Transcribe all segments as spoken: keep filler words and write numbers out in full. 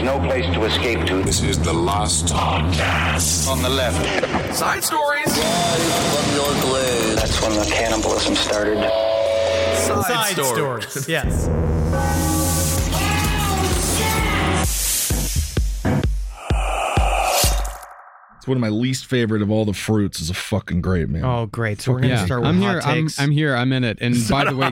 is no place to escape to. This is the Last Podcast on the Left. Side stories. From your glade. That's when the cannibalism started. Side, Side stories. stories. Yes. It's one of my least favorite of all the fruits is a fucking grape, man. Oh, great. So we're going to yeah. start with I'm hot here, takes. I'm, I'm here. I'm in it. And it's by the way,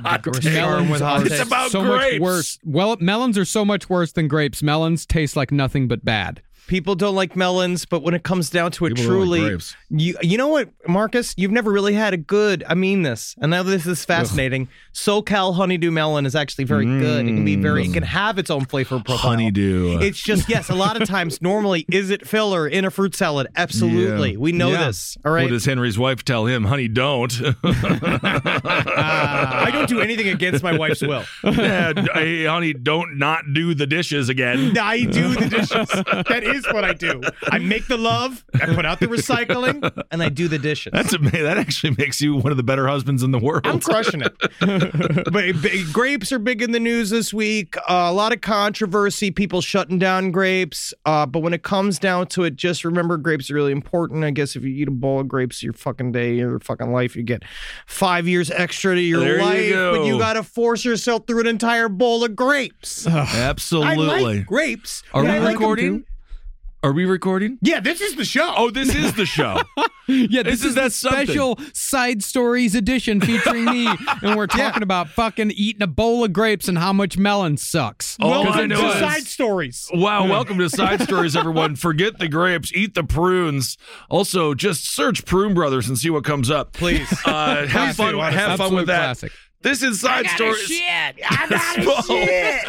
melons with hot it's takes. About so grapes. Much worse. Well, melons are so much worse than grapes. Melons taste like nothing but bad. People don't like melons, but when it comes down to it, people truly, like you you know what, Marcus? You've never really had a good, I mean this, and now this is fascinating. Ugh. SoCal honeydew melon is actually very mm. good. It can be very, it can have its own flavor profile. Honeydew. It's just, yes, a lot of times, normally, is it filler in a fruit salad? Absolutely. Yeah. We know yeah. this, all right? What does Henry's wife tell him? Honey, don't. uh, I don't do anything against my wife's will. yeah, I, honey, don't not do the dishes again. I do the dishes. That is. What I do. I make the love, I put out the recycling, and I do the dishes. That's amazing. That actually makes you one of the better husbands in the world. I'm crushing it. but, but grapes are big in the news this week. Uh, a lot of controversy, people shutting down grapes. Uh, but when it comes down to it, just remember grapes are really important. I guess if you eat a bowl of grapes your fucking day, your fucking life, you get five years extra to your there life. You go. But you got to force yourself through an entire bowl of grapes. Absolutely. I like grapes. Are we like recording? Are we recording? Yeah, this is the show. Oh, this is the show. yeah, this, this is, is that special something. Side Stories edition featuring me, and we're talking yeah. about fucking eating a bowl of grapes and how much melon sucks. Oh, welcome to Side Stories. Wow, welcome to Side Stories, everyone. Forget the grapes, eat the prunes. Also, just search Prune Brothers and see what comes up. Please. Uh, have fun, have fun with that. Classic. This is Side I Stories. Shit. I'm out of shit.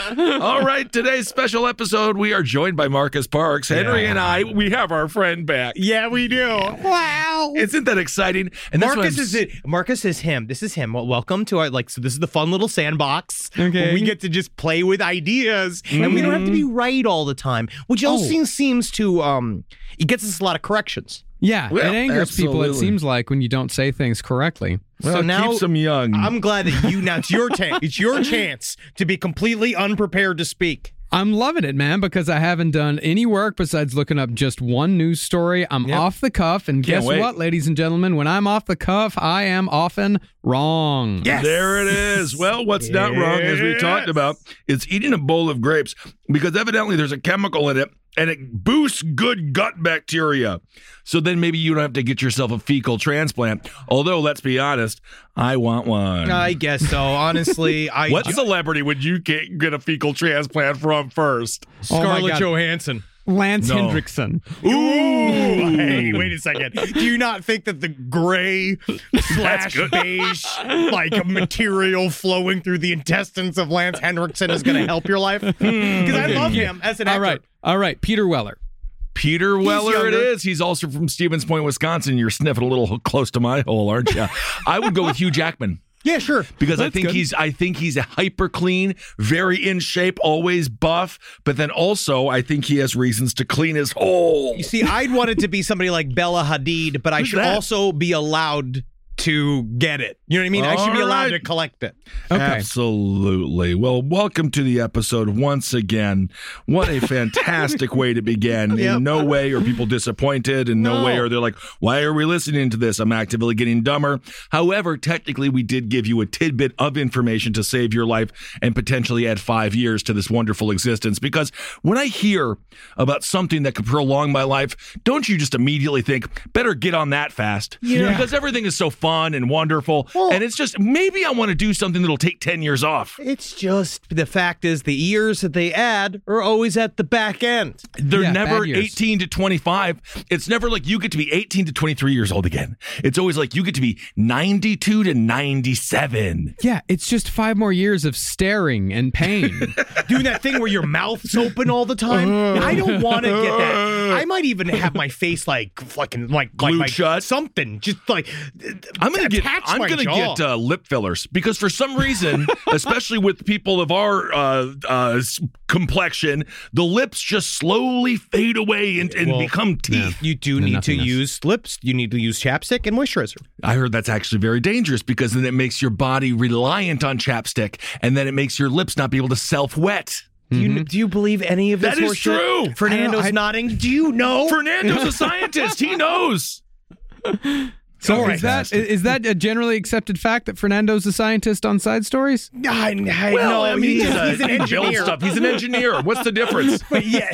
All right, today's special episode, we are joined by Marcus Parks. Henry yeah. and I, we have our friend back. Yeah, we do. Yeah. Wow. Isn't that exciting? And Marcus is it. Marcus is him. This is him. Well, welcome to our, like, so this is the fun little sandbox. Okay. We get to just play with ideas, mm-hmm. and we don't have to be right all the time, which also oh. seems to, um, it gets us a lot of corrections. Yeah, well, it angers absolutely. people, it seems like, when you don't say things correctly. Well, so now, keeps them young. I'm glad that you, now it's your, ta- it's your chance to be completely unprepared to speak. I'm loving it, man, because I haven't done any work besides looking up just one news story. I'm yep. off the cuff, and Can't guess wait. what, ladies and gentlemen? When I'm off the cuff, I am often wrong. Yes! There it is. Well, what's yes. not wrong, as we talked about, is eating a bowl of grapes, because evidently there's a chemical in it, and it boosts good gut bacteria. So then maybe you don't have to get yourself a fecal transplant. Although, let's be honest, I want one. I guess so. Honestly, I what ju- celebrity would you get, get a fecal transplant from first? Scarlett oh Johansson. Lance no. Henriksen. Ooh! Hey, wait a second. Do you not think that the gray slash beige like material flowing through the intestines of Lance Henriksen is going to help your life? Because I love him as an actor. All right, all right. Peter Weller. Peter Weller it is. He's also from Stevens Point, Wisconsin. You're sniffing a little close to my hole, aren't you? I would go with Hugh Jackman. Yeah, sure. Because That's I think good. he's I think he's a hyper clean, very in shape, always buff, but then also I think he has reasons to clean his hole. You see, I'd want it to be somebody like Bella Hadid, but I Who's should that? also be allowed to get it. You know what I mean? All I should be allowed right. to collect it. Okay. Absolutely. Well, welcome to the episode once again. What a fantastic way to begin. Yep. In no way are people disappointed. In no, no way are they like, why are we listening to this? I'm actively getting dumber. However, technically, we did give you a tidbit of information to save your life and potentially add five years to this wonderful existence. Because when I hear about something that could prolong my life, don't you just immediately think, better get on that fast? Yeah. Because everything is so fun. Fun and wonderful, well, and it's just maybe I want to do something that'll take ten years off. It's just the fact is the years that they add are always at the back end. They're yeah, never eighteen to twenty-five. It's never like you get to be eighteen to twenty-three years old again. It's always like you get to be ninety-two to ninety-seven. Yeah, it's just five more years of staring and pain. Doing that thing where your mouth's open all the time. Uh, I don't want to uh, get that. I might even have my face like fucking like glued like, shut. Something just like. I'm gonna get. I'm gonna jaw. get uh, lip fillers because for some reason, especially with people of our uh, uh, complexion, the lips just slowly fade away and, and well, become teeth. Yeah. You do need to else. use lips. You need to use chapstick and moisturizer. I heard that's actually very dangerous because then it makes your body reliant on chapstick, and then it makes your lips not be able to self-wet. Do you, mm-hmm. do you believe any of this? That is true. Shit? Fernando's I I, nodding. Do you know? Fernando's a scientist. He knows. So is that, is that a generally accepted fact that Fernando's a scientist on side stories? I, I well, no, I mean, he's, he's, a, he's an engineer. He builds stuff. He's an engineer. What's the difference? But yeah,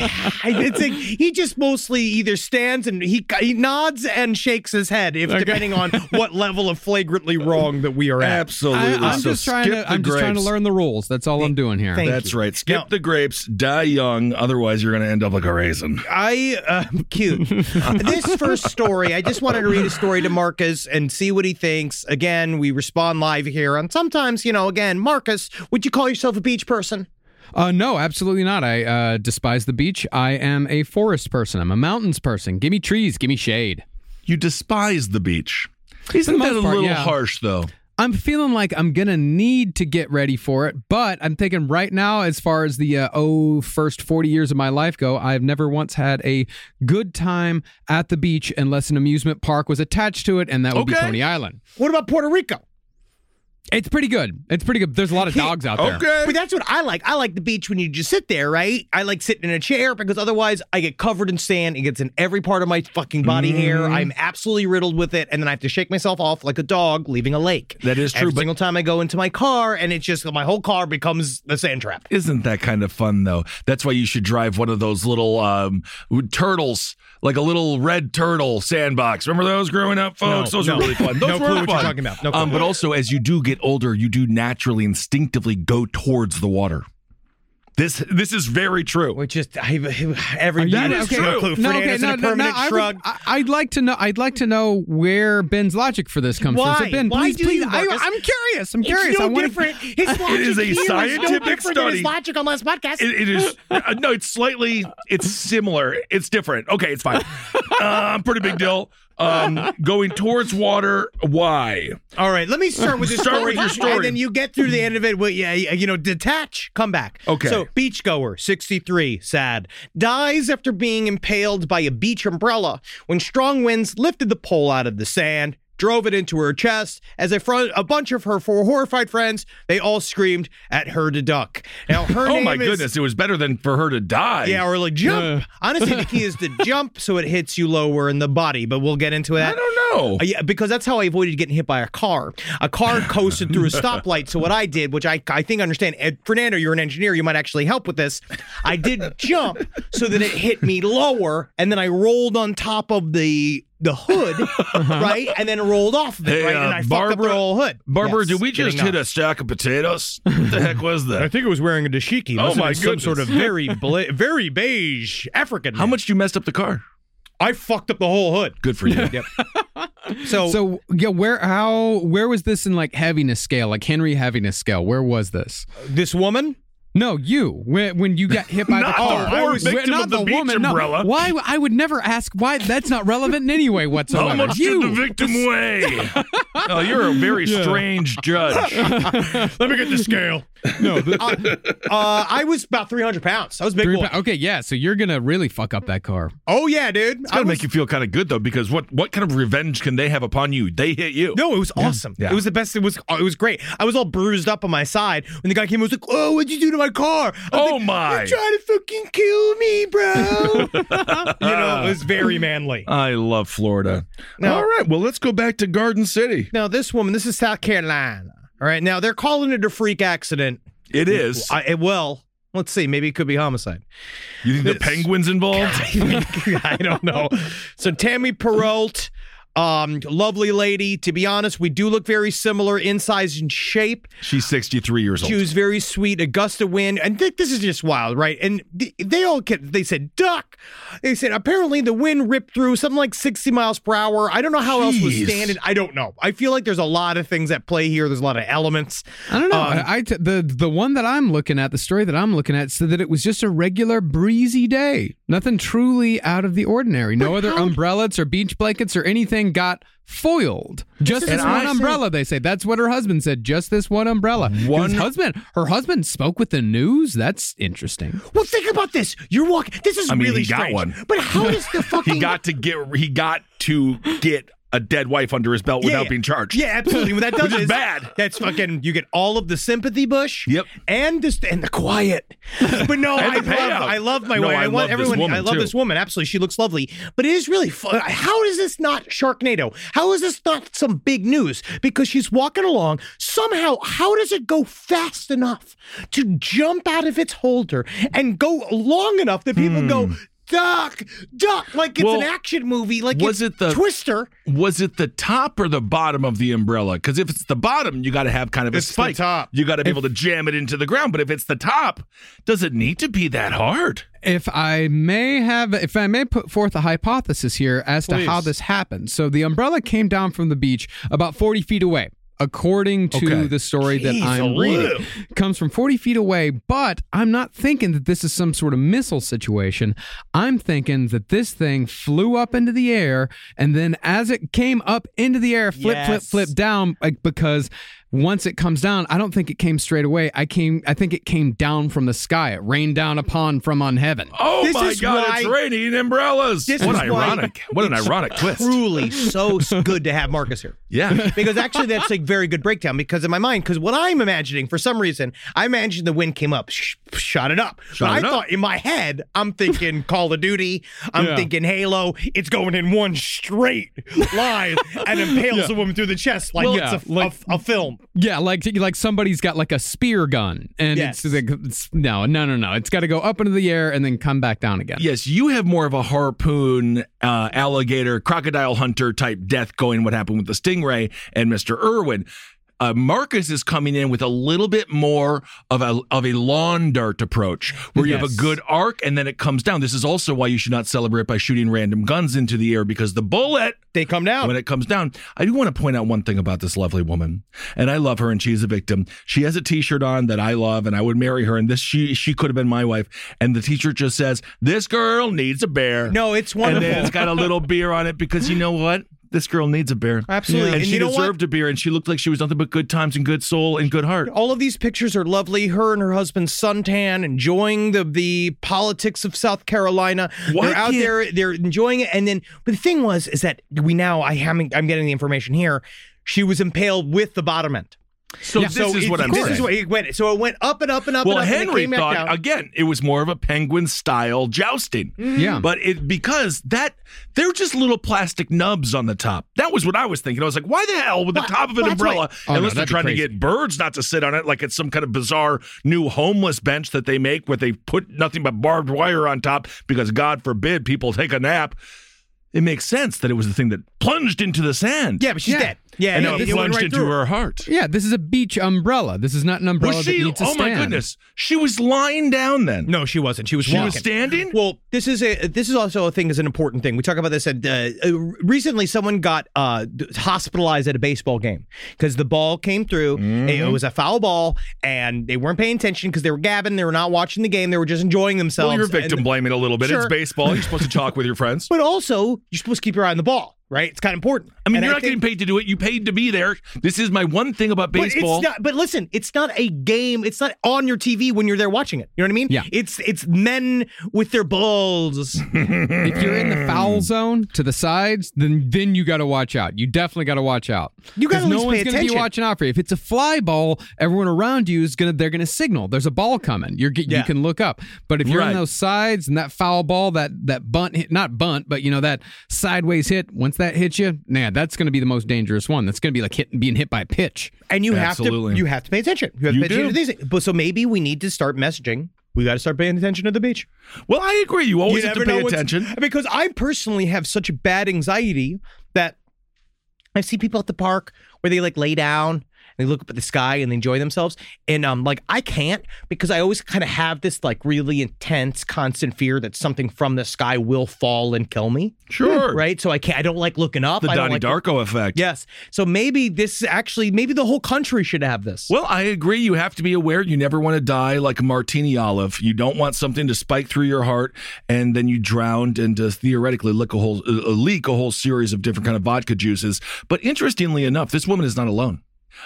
it's like he just mostly either stands and he, he nods and shakes his head, if okay. depending on what level of flagrantly wrong that we are at. Absolutely. I, I'm, so just, trying to, I'm just trying to learn the rules. That's all Th- I'm doing here. That's you. right. Skip now, the grapes. Die young. Otherwise, you're going to end up like a raisin. I am uh, cute. This first story, I just wanted to read a story to Mark and see what he thinks. Again, we respond live here. And sometimes, you know, again, Marcus, would you call yourself a beach person? Uh, no, absolutely not. I uh, despise the beach. I am a forest person. I'm a mountains person. Give me trees. Give me shade. You despise the beach. Isn't that a part, little yeah. harsh, though? I'm feeling like I'm going to need to get ready for it, but I'm thinking right now, as far as the uh, oh, first forty years of my life go, I've never once had a good time at the beach unless an amusement park was attached to it, and that would okay. be Coney Island. What about Puerto Rico? It's pretty good. It's pretty good. There's a lot of dogs out there. Okay. But that's what I like. I like the beach when you just sit there, right? I like sitting in a chair because otherwise I get covered in sand. It gets in every part of my fucking body mm. hair. I'm absolutely riddled with it. And then I have to shake myself off like a dog leaving a lake. That is true. Every but single time I go into my car, and it's just my whole car becomes a sand trap. Isn't that kind of fun, though? That's why you should drive one of those little um, turtles, like a little red turtle sandbox. Remember those growing up, folks? No, those no. were really fun. Those no were clue what fun. You're talking about. No clue. Um, but also, as you do get older, you do naturally instinctively go towards the water. This this is very true. Which is I, every that is okay. true. No, okay, no, no, no. I would, I'd like to know. I'd like to know where Ben's logic for this comes Why? from. So Ben, Why please, do please. You, I, I'm curious. I'm curious. It's no I want different. To, his logic it is a scientific is no study. His logic on Last Podcast. It, it is uh, no. It's slightly. It's similar. It's different. Okay, it's fine. I'm uh, pretty big deal. Um, going towards water. Why? All right. Let me start with, start story, with your story, and then you get through the end of it. Well, yeah, you know, detach, come back. Okay. So, beachgoer, sixty-three, sad, dies after being impaled by a beach umbrella when strong winds lifted the pole out of the sand, drove it into her chest. As a front, a bunch of her four horrified friends, they all screamed at her to duck. Now, her oh name my goodness, is, it was better than for her to die. Yeah, or like jump. Uh. Honestly, the key is to jump so it hits you lower in the body, but we'll get into that. I don't know. Uh, yeah, because that's how I avoided getting hit by a car. A car coasted through a stoplight, so what I did, which I, I think I understand, Ed, Fernando, you're an engineer, you might actually help with this. I did jump so that it hit me lower, and then I rolled on top of the... the hood, uh-huh. right? And then rolled off of it, hey, right? And I uh, Barbara, fucked up the whole hood. Barbara, yes, did we just hit off. a stack of potatoes? What the heck was that? I think it was wearing a dashiki. Oh, my goodness. Some sort of very bla- very beige African. How man. much you messed up the car? I fucked up the whole hood. Good for you. Yep. So, so yeah, where how where was this in like heaviness scale, like Henry heaviness scale? Where was this? Uh, this woman? No, you. When, when you got hit by the car. I was victim not of the, the beach woman, umbrella. No. Why? I would never ask why. That's not relevant in any way whatsoever. How much you. did the victim weigh? Oh, you're a very yeah. strange judge. Let me get the scale. No, the, uh, uh, I was about three hundred pounds. I was big boy. Okay, yeah, so you're going to really fuck up that car. Oh, yeah, dude. It's going to make you feel kind of good, though, because what, what kind of revenge can they have upon you? They hit you. No, it was yeah. awesome. Yeah. It was the best. It was it was great. I was all bruised up on my side. When the guy came, I was like, oh, what'd you do to my car? Oh, like, my. You're trying to fucking kill me, bro. You know, it was very manly. I love Florida. Now, all right, well, let's go back to Garden City. Now, this woman, this is South Carolina. All right, now they're calling it a freak accident. It is. I, it, well, let's see. Maybe it could be homicide. You think this, the penguins involved? I don't know. So Tammy Perrault, um, lovely lady. To be honest, we do look very similar in size and shape. She's sixty-three years old. She was very sweet. Augusta wind, and th- this is just wild, right? And th- they all kept, they said duck. They said apparently the wind ripped through something like sixty miles per hour. I don't know how Jeez. else was standing. I don't know. I feel like there's a lot of things at play here. There's a lot of elements. I don't know. Um, I, I t- the the one that I'm looking at, the story that I'm looking at, said that it was just a regular breezy day. Nothing truly out of the ordinary. No other umbrellas or beach blankets or anything got foiled. Just this one umbrella, they say. That's what her husband said. Just this one umbrella. One husband. Her husband spoke with the news. That's interesting. Well, think about this. You're walking. This is really strange. I mean, he got one. But how does the fucking he got to get? He got to get a dead wife under his belt yeah, without yeah. being charged. Yeah, absolutely. What that does is bad. That's fucking. You get all of the sympathy, Bush. Yep. And this and the quiet. But no, I love, I love my no, wife. I, I want everyone. I love too. this woman. Absolutely, she looks lovely. But it is really fun. How is this not Sharknado? How is this not some big news? Because she's walking along. Somehow, how does it go fast enough to jump out of its holder and go long enough that people hmm. go. Duck, duck, like it's well, an action movie, like was it's it the, Twister. Was it the top or the bottom of the umbrella? Because if it's the bottom, you got to have kind of it's a spike. The top. You got to be if, able to jam it into the ground. But if it's the top, does it need to be that hard? If I may have, if I may put forth a hypothesis here as Please. to how this happened. So the umbrella came down from the beach about forty feet away. According to okay. the story Jeez, that I'm reading, comes from forty feet away, but I'm not thinking that this is some sort of missile situation. I'm thinking that this thing flew up into the air, and then as it came up into the air, flip, yes. flip, flip down, like, because once it comes down, I don't think it came straight away. I came. I think it came down from the sky. It rained down upon from on heaven. Oh this my God! Why, it's raining umbrellas. This what is ironic! What an ironic twist. Truly, so good to have Marcus here. Yeah, because actually that's a very good breakdown. Because in my mind, because what I'm imagining for some reason, I imagine the wind came up, sh- shot it up. Shot but it I up. thought in my head, I'm thinking Call of Duty. I'm yeah. thinking Halo. It's going in one straight line and impales yeah. a woman through the chest like well, it's yeah, a, like, a, a film. Yeah, like like somebody's got like a spear gun, and yes. it's, it's no, no, no, no. It's got to go up into the air and then come back down again. Yes, you have more of a harpoon, uh, alligator, crocodile hunter type death going. What happened with the stingray and Mister Irwin? Uh, Marcus is coming in with a little bit more of a of a lawn dart approach, where yes. you have a good arc and then it comes down. This is also why you should not celebrate by shooting random guns into the air, because the bullet, they come down when it comes down. I do want to point out one thing about this lovely woman, and I love her, and she's a victim. She has a T-shirt on that I love, and I would marry her. And this she she could have been my wife. And the T-shirt just says, "This girl needs a bear." No, it's wonderful. And then it's got a little beer on it because you know what. This girl needs a beer. Absolutely. And, and she deserved a beer, and she looked like she was nothing but good times and good soul and good heart. All of these pictures are lovely. Her and her husband suntan, enjoying the, the politics of South Carolina. What? They're out yeah. there. They're enjoying it. And then but the thing was is that we now, I haven't, I'm getting the information here, she was impaled with the bottom end. So yeah, this so is what I'm saying. This is what it went. So it went up and up and up. Well, and up Henry and it came thought back down. Again it was more of a penguin style jousting. Mm-hmm. Yeah, but it because that they're just little plastic nubs on the top. That was what I was thinking. I was like, why the hell would the what? top of an well, umbrella right. unless oh, no, they're trying to get birds not to sit on it, like it's some kind of bizarre new homeless bench that they make where they put nothing but barbed wire on top because God forbid people take a nap. It makes sense that it was the thing that plunged into the sand. Yeah, but she's yeah. dead. Yeah, and yeah, now it, it plunged right into her. her heart. Yeah, this is a beach umbrella. This is not an umbrella was she, that needs to oh stand. Oh my goodness, she was lying down then. No, she wasn't. She was she walking. was standing. Well, this is a this is also a thing is an important thing. We talk about this. At, uh, recently, someone got uh, hospitalized at a baseball game because the ball came through. Mm. It was a foul ball, and they weren't paying attention because they were gabbing. They were not watching the game. They were just enjoying themselves. Well, you're victim blaming a little bit. Sure. It's baseball. You're supposed to talk with your friends, but also you're supposed to keep your eye on the ball. Right? It's kind of important. I mean, and you're I not think, getting paid to do it. You paid to be there. This is my one thing about baseball. But, it's not, but listen, it's not a game. It's not on your T V when you're there watching it. You know what I mean? Yeah. It's it's men with their balls. If you're in the foul zone to the sides, then then you got to watch out. You definitely got to watch out. You got to no one's going to be watching out for you. If it's a fly ball, everyone around you is gonna they're gonna signal. There's a ball coming. You're yeah. you can look up. But if you're right. on those sides and that foul ball, that that bunt hit, not bunt, but you know that sideways hit once. That hits you, nah, that's going to be the most dangerous one. That's going to be like hit, being hit by a pitch. And you Absolutely. have to you have to pay attention. You have to you pay attention do. to these. But so maybe we need to start messaging. We got to start paying attention to the beach. Well, I agree. You always you have to pay attention. Because I personally have such bad anxiety that I see people at the park where they like lay down. They look up at the sky and they enjoy themselves. And um, like I can't because I always kind of have this like really intense, constant fear that something from the sky will fall and kill me. Sure. Right? So I can't. I don't like looking up. The I Donnie don't like Darko look- effect. Yes. So maybe this actually, maybe the whole country should have this. Well, I agree. You have to be aware. You never want to die like a martini olive. You don't want something to spike through your heart and then you drowned and uh, theoretically leak a whole, uh, leak a whole series of different kind of vodka juices. But interestingly enough, this woman is not alone.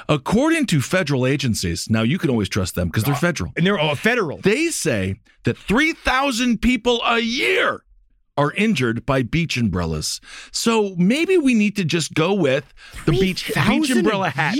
According to federal agencies, now you can always trust them because they're federal. And they're all federal. They say that three thousand people a year are injured by beach umbrellas. So maybe we need to just go with the beach, beach umbrella hat.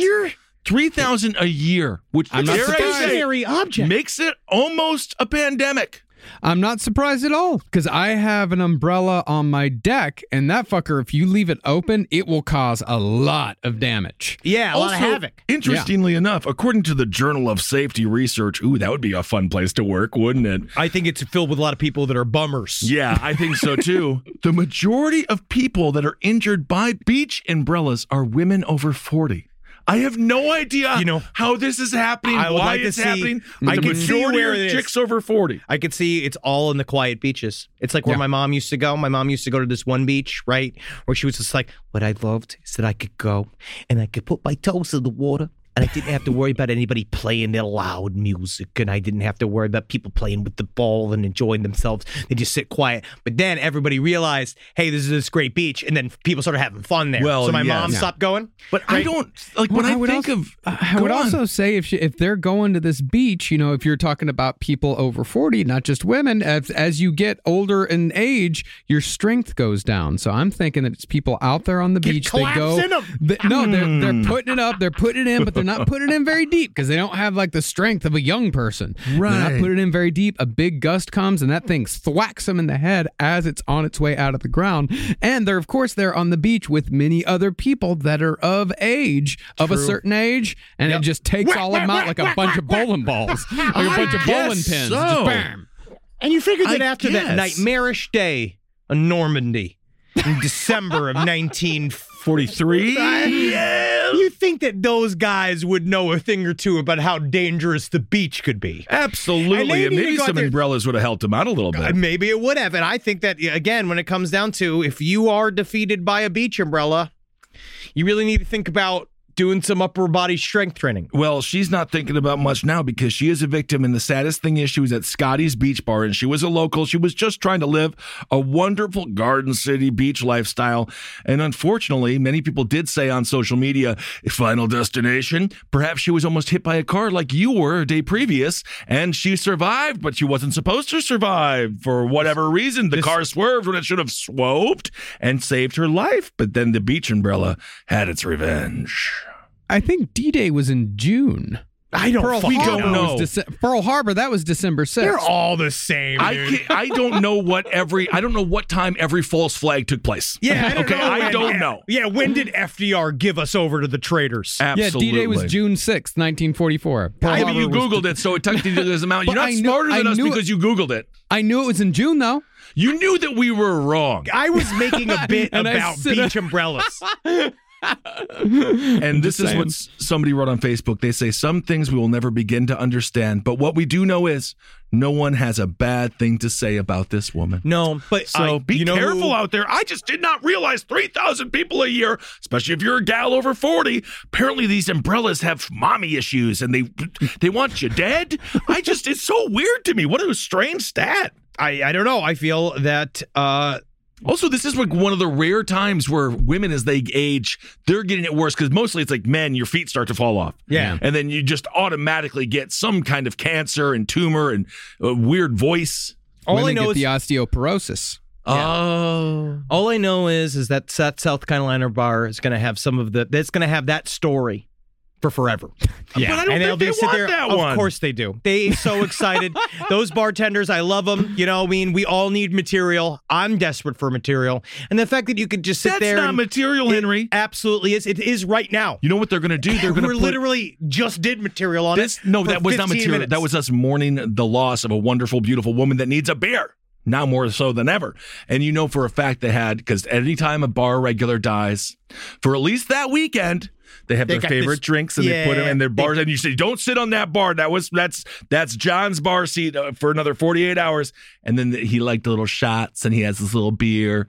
three thousand a year, which I'm not surprised, object. Makes it almost a pandemic. I'm not surprised at all, because I have an umbrella on my deck, and that fucker, if you leave it open, it will cause a lot of damage. Yeah, a also, lot of havoc. Interestingly yeah. enough, according to the Journal of Safety Research, ooh, that would be a fun place to work, wouldn't it? I think it's filled with a lot of people that are bummers. Yeah, I think so, too. The majority of people that are injured by beach umbrellas are women over forty. I have no idea you know, how this is happening, I why like it's see, happening. I can see where it is. Chicks over forty. I can see it's all in the quiet beaches. It's like where yeah. my mom used to go. My mom used to go to this one beach, right, where she was just like, what I loved is that I could go and I could put my toes in the water. And I didn't have to worry about anybody playing their loud music. And I didn't have to worry about people playing with the ball and enjoying themselves. They just sit quiet. But then everybody realized, hey, this is this great beach. And then people started having fun there. Well, so my yes. mom yeah. stopped going. But right? I don't, like, well, when I, I would think also, of, uh, I would on. also say if she, if they're going to this beach, you know, if you're talking about people over forty, not just women, as, as you get older in age, your strength goes down. So I'm thinking that it's people out there on the get beach. They go, they, no, they're, they're putting it up. They're putting it in, but they're not putting it in very deep because they don't have like the strength of a young person. Right. They're not putting it in very deep. A big gust comes and that thing thwacks them in the head as it's on its way out of the ground. And they're, of course, they're on the beach with many other people that are of age, True. of a certain age. And yep. it just takes all of them out like a bunch of bowling balls, like a bunch of bowling pins. So. Just bam. And you figure that I after guess. that nightmarish day in Normandy in December of nineteen forty-three. Yeah. You think that those guys would know a thing or two about how dangerous the beach could be? Absolutely. And, and maybe some umbrellas would have helped them out a little bit. Maybe it would have. And I think that, again, when it comes down to if you are defeated by a beach umbrella, you really need to think about doing some upper body strength training. Well, she's not thinking about much now because she is a victim. And the saddest thing is she was at Scotty's Beach Bar and she was a local. She was just trying to live a wonderful Garden City beach lifestyle. And unfortunately, many people did say on social media, final destination. Perhaps she was almost hit by a car like you were a day previous. And she survived, but she wasn't supposed to survive for whatever reason. The this- car swerved when it should have swerved and saved her life. But then the beach umbrella had its revenge. I think D-Day was in June. I don't Pearl, we don't know. Dece- Pearl Harbor, that was December sixth. They're all the same, dude. I, I don't know what every, I don't know what time every false flag took place. Yeah. I don't okay, know I when, don't know. Yeah, when did F D R give us over to the traitors? Absolutely. Yeah, D-Day was June sixth, nineteen forty-four. Pearl I mean, you Googled d- it, so it technically doesn't amount. You're not knew, smarter than I us because it. you Googled it. I knew it was in June, though. You knew that we were wrong. I was making a bit about beach up. umbrellas. And this is what somebody wrote on Facebook. They say, some things we will never begin to understand, but what we do know is no one has a bad thing to say about this woman. No, but so I, be you careful know, out there. I just did not realize three thousand people a year, especially if you're a gal over forty. Apparently these umbrellas have mommy issues and they they want you dead. I just, it's so weird to me. What a strange stat. I, I don't know. I feel that... uh Also, this is like one of the rare times where women, as they age, they're getting it worse because mostly it's like men, your feet start to fall off. Yeah. And then you just automatically get some kind of cancer and tumor and a weird voice. All women I know get is the osteoporosis. Yeah. Oh. All I know is is that South Carolina bar is going to have some of the, that's going to have that story for forever. Yeah. But I don't and think they'll they sit want there. that of one. Of course they do. They so excited. Those bartenders, I love them. You know, I mean, we all need material. I'm desperate for material. And the fact that you could just sit That's there. That's not material, Henry. Absolutely is. It is right now. You know what they're going to do? They're going to We literally just did material on this, it. No, that was not material. Minutes. That was us mourning the loss of a wonderful, beautiful woman that needs a beer. Now more so than ever. And you know for a fact they had, because anytime a bar regular dies, for at least that weekend, They have they their favorite this, drinks and yeah, they put them in their bars. They, and you say, don't sit on that bar. That was That's that's John's bar seat for another forty-eight hours. And then the, he liked the little shots and he has this little beer.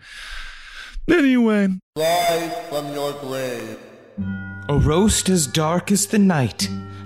Anyway. Live from your grave. A roast as dark as the night.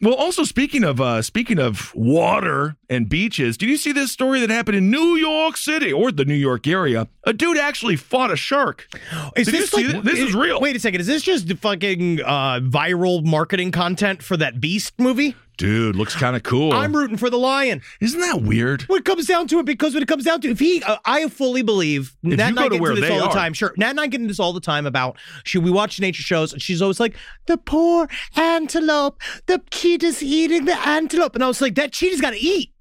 Well, also, speaking of uh, speaking of water and beaches, did you see this story that happened in New York City or the New York area? A dude actually fought a shark. Is did this you like, see this? This is real. Wait a second. Is this just the fucking uh, viral marketing content for that Beast movie? Dude, looks kind of cool. I'm rooting for the lion. Isn't that weird? When it comes down to it, because when it comes down to it, if he, uh, I fully believe, if Nat and I get into this all are. the time, sure, Nat and I get into this all the time about, she, we watch nature shows, and she's always like, the poor antelope, the cheetah's eating the antelope. And I was like, that cheetah's got to eat,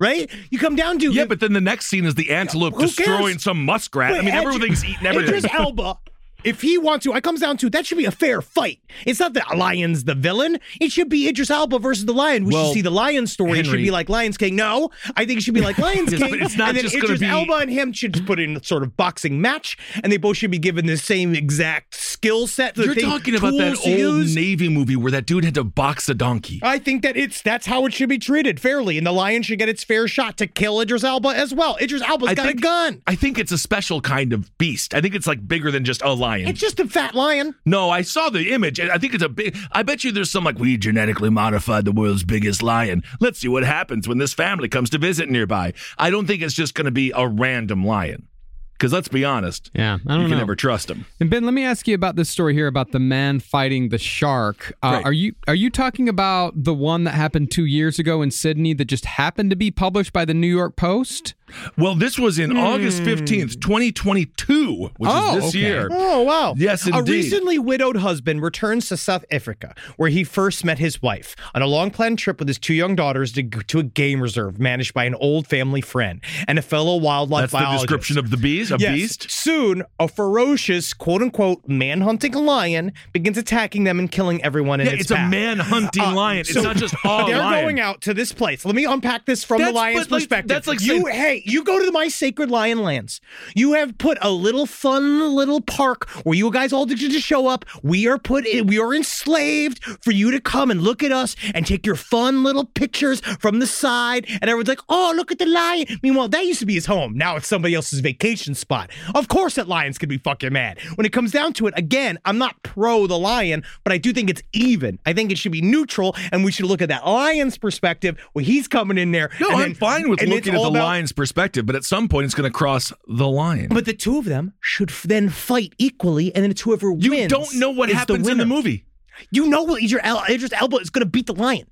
right? You come down to... Yeah, but then the next scene is the antelope yeah, destroying cares? some muskrat. Wait, I mean, Ed- everything's eating everything. Idris Elba. If he wants to, it comes down to, that should be a fair fight. It's not the lion's the villain. It should be Idris Elba versus the lion. We well, should see the lion story. Henry. It should be like Lion's King. No, I think it should be like Lion's yes, King. But it's not and just then Idris be... Elba and him should put in a sort of boxing match, and they both should be given the same exact skill set. You're thing, talking about that old use. Navy movie where that dude had to box a donkey. I think that it's that's how it should be treated, fairly, and the lion should get its fair shot to kill Idris Elba as well. Idris Elba's I got think, a gun. I think it's a special kind of beast. I think it's like bigger than just a lion. Lion. It's just a fat lion. No, I saw the image. I think it's a big... I bet you there's some like, we genetically modified the world's biggest lion. Let's see what happens when this family comes to visit nearby. I don't think it's just going to be a random lion. Because let's be honest, yeah, I don't you can know. never trust him. And Ben, let me ask you about this story here about the man fighting the shark. Uh, right. Are you are you talking about the one that happened two years ago in Sydney that just happened to be published by the New York Post? Well, this was in mm. August fifteenth, twenty twenty-two, which oh, is this okay. year. Oh, wow. Yes, indeed. A recently widowed husband returns to South Africa, where he first met his wife, on a long-planned trip with his two young daughters to, to a game reserve managed by an old family friend and a fellow wildlife That's biologist. That's the description of the beast? A yes. beast? Soon, a ferocious, quote-unquote, man-hunting lion begins attacking them and killing everyone in yeah, its, its path. It's a man-hunting uh, lion. So it's not just all they're lion. They're going out to this place. Let me unpack this from that's, the lion's but, like, perspective. That's like... You, hey, you go to the My Sacred Lion Lands. You have put a little fun little park where you guys all did just show up. We are put in, we are enslaved for you to come and look at us and take your fun little pictures from the side. And everyone's like, oh, look at the lion. Meanwhile, that used to be his home. Now it's somebody else's vacation spot. Of course that lion's going to be fucking mad. When it comes down to it, again, I'm not pro the lion, but I do think it's even. I think it should be neutral, and we should look at that lion's perspective where he's coming in there. No, and I'm then, fine with looking at the about, lion's perspective. Perspective, but at some point it's going to cross the lion. But the two of them should f- then fight equally, and then it's whoever wins. You don't know what happens the in the movie. You know what Idris Elba is going to beat the lion.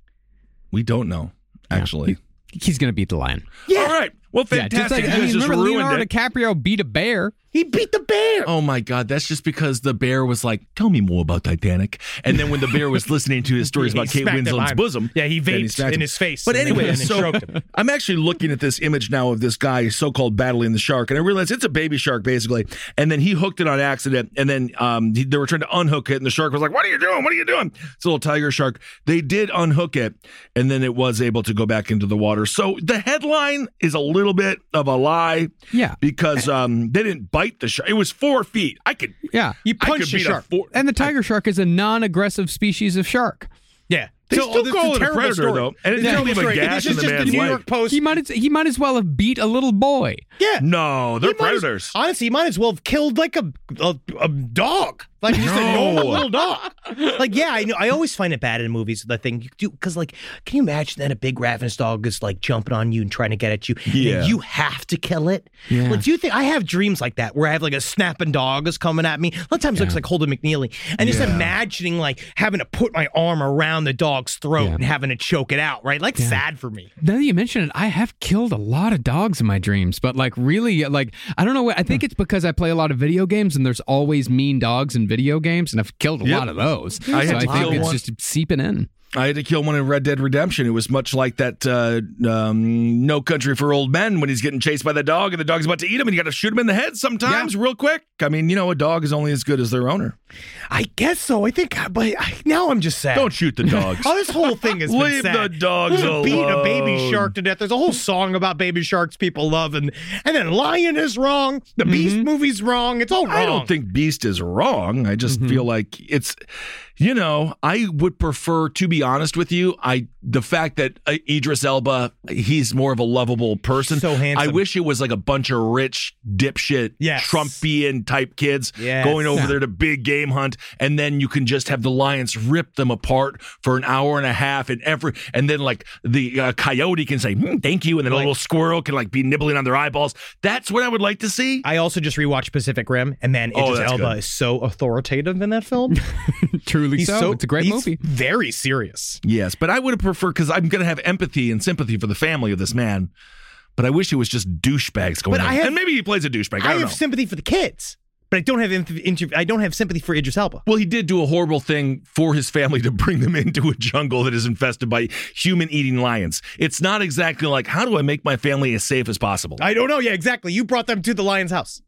We don't know, actually. Yeah. He's going to beat the lion. Yeah. All right. Well, fantastic. Yeah, just like, I mean, just remember Leonardo DiCaprio beat a bear. He beat the bear. Oh, my God. That's just because the bear was like, tell me more about Titanic. And then when the bear was listening to his stories yeah, about Kate Winslow's bosom. Yeah, he vaped he in his face. But anyway, so I'm actually looking at this image now of this guy so-called battling the shark. And I realized it's a baby shark, basically. And then he hooked it on accident. And then um, he, they were trying to unhook it. And the shark was like, what are you doing? What are you doing? It's a little tiger shark. They did unhook it. And then it was able to go back into the water. So the headline is a little bit of a lie. Yeah. Because um, they didn't bite the shark. It was four feet. I could. Yeah, you punch the shark. Four, and the tiger I, shark is a non-aggressive species of shark. Yeah, they so, still oh, call it a predator story. Though, and it yeah. didn't leave a gash in the just man's the New York Post. He might. As, he might as well have beat a little boy. Yeah. No, they're he predators. Might, honestly, he might as well have killed like a a, a dog, like just no. a normal little dog. Like, yeah, I know. I always find it bad in movies. The thing you do, because like, can you imagine that a big ravenous dog is like jumping on you and trying to get at you? Yeah. And you have to kill it. Yeah. Like, do you think I have dreams like that where I have like a snapping dog is coming at me? A lot of times yeah. it looks like Holden McNeely, and yeah. just imagining like having to put my arm around the dog. Throat yeah. and having to choke it out, right? Like yeah. sad for me. Now that you mention it, I have killed a lot of dogs in my dreams, but like really, like I don't know. I think it's because I play a lot of video games, and there's always mean dogs in video games, and I've killed a yep. lot of those. I, so I think it's one. just seeping in. I had to kill one in Red Dead Redemption. It was much like that uh, um, No Country for Old Men when he's getting chased by the dog and the dog's about to eat him and you got to shoot him in the head sometimes yeah. real quick. I mean, you know, a dog is only as good as their owner. I guess so. I think, but I, now I'm just sad. Don't shoot the dogs. Oh, this whole thing is leave been sad. The dogs alone. Beat a baby shark to death. There's a whole song about baby sharks people love. And, and then Lion is wrong. The mm-hmm. Beast movie's wrong. It's all wrong. I don't think Beast is wrong. I just mm-hmm. feel like it's... You know, I would prefer, to be honest with you, I the fact that uh, Idris Elba, he's more of a lovable person. So handsome. I wish it was like a bunch of rich, dipshit, yes. Trumpian type kids yes. going over there to big game hunt, and then you can just have the lions rip them apart for an hour and a half, and every, and then like the uh, coyote can say, mm, thank you, and then like, a little squirrel can like be nibbling on their eyeballs. That's what I would like to see. I also just rewatched Pacific Rim, and man, Idris oh, Elba good. Is so authoritative in that film. True. He's so, so it's a great he's movie. Very serious. Yes, but I would have preferred, because I'm going to have empathy and sympathy for the family of this man. But I wish it was just douchebags going. But on. I have, and maybe he plays a douchebag. I, I don't have know. sympathy for the kids. But I don't have inter- I don't have sympathy for Idris Elba. Well, he did do a horrible thing for his family to bring them into a jungle that is infested by human-eating lions. It's not exactly like, how do I make my family as safe as possible? I don't know. Yeah, exactly. You brought them to the lion's house.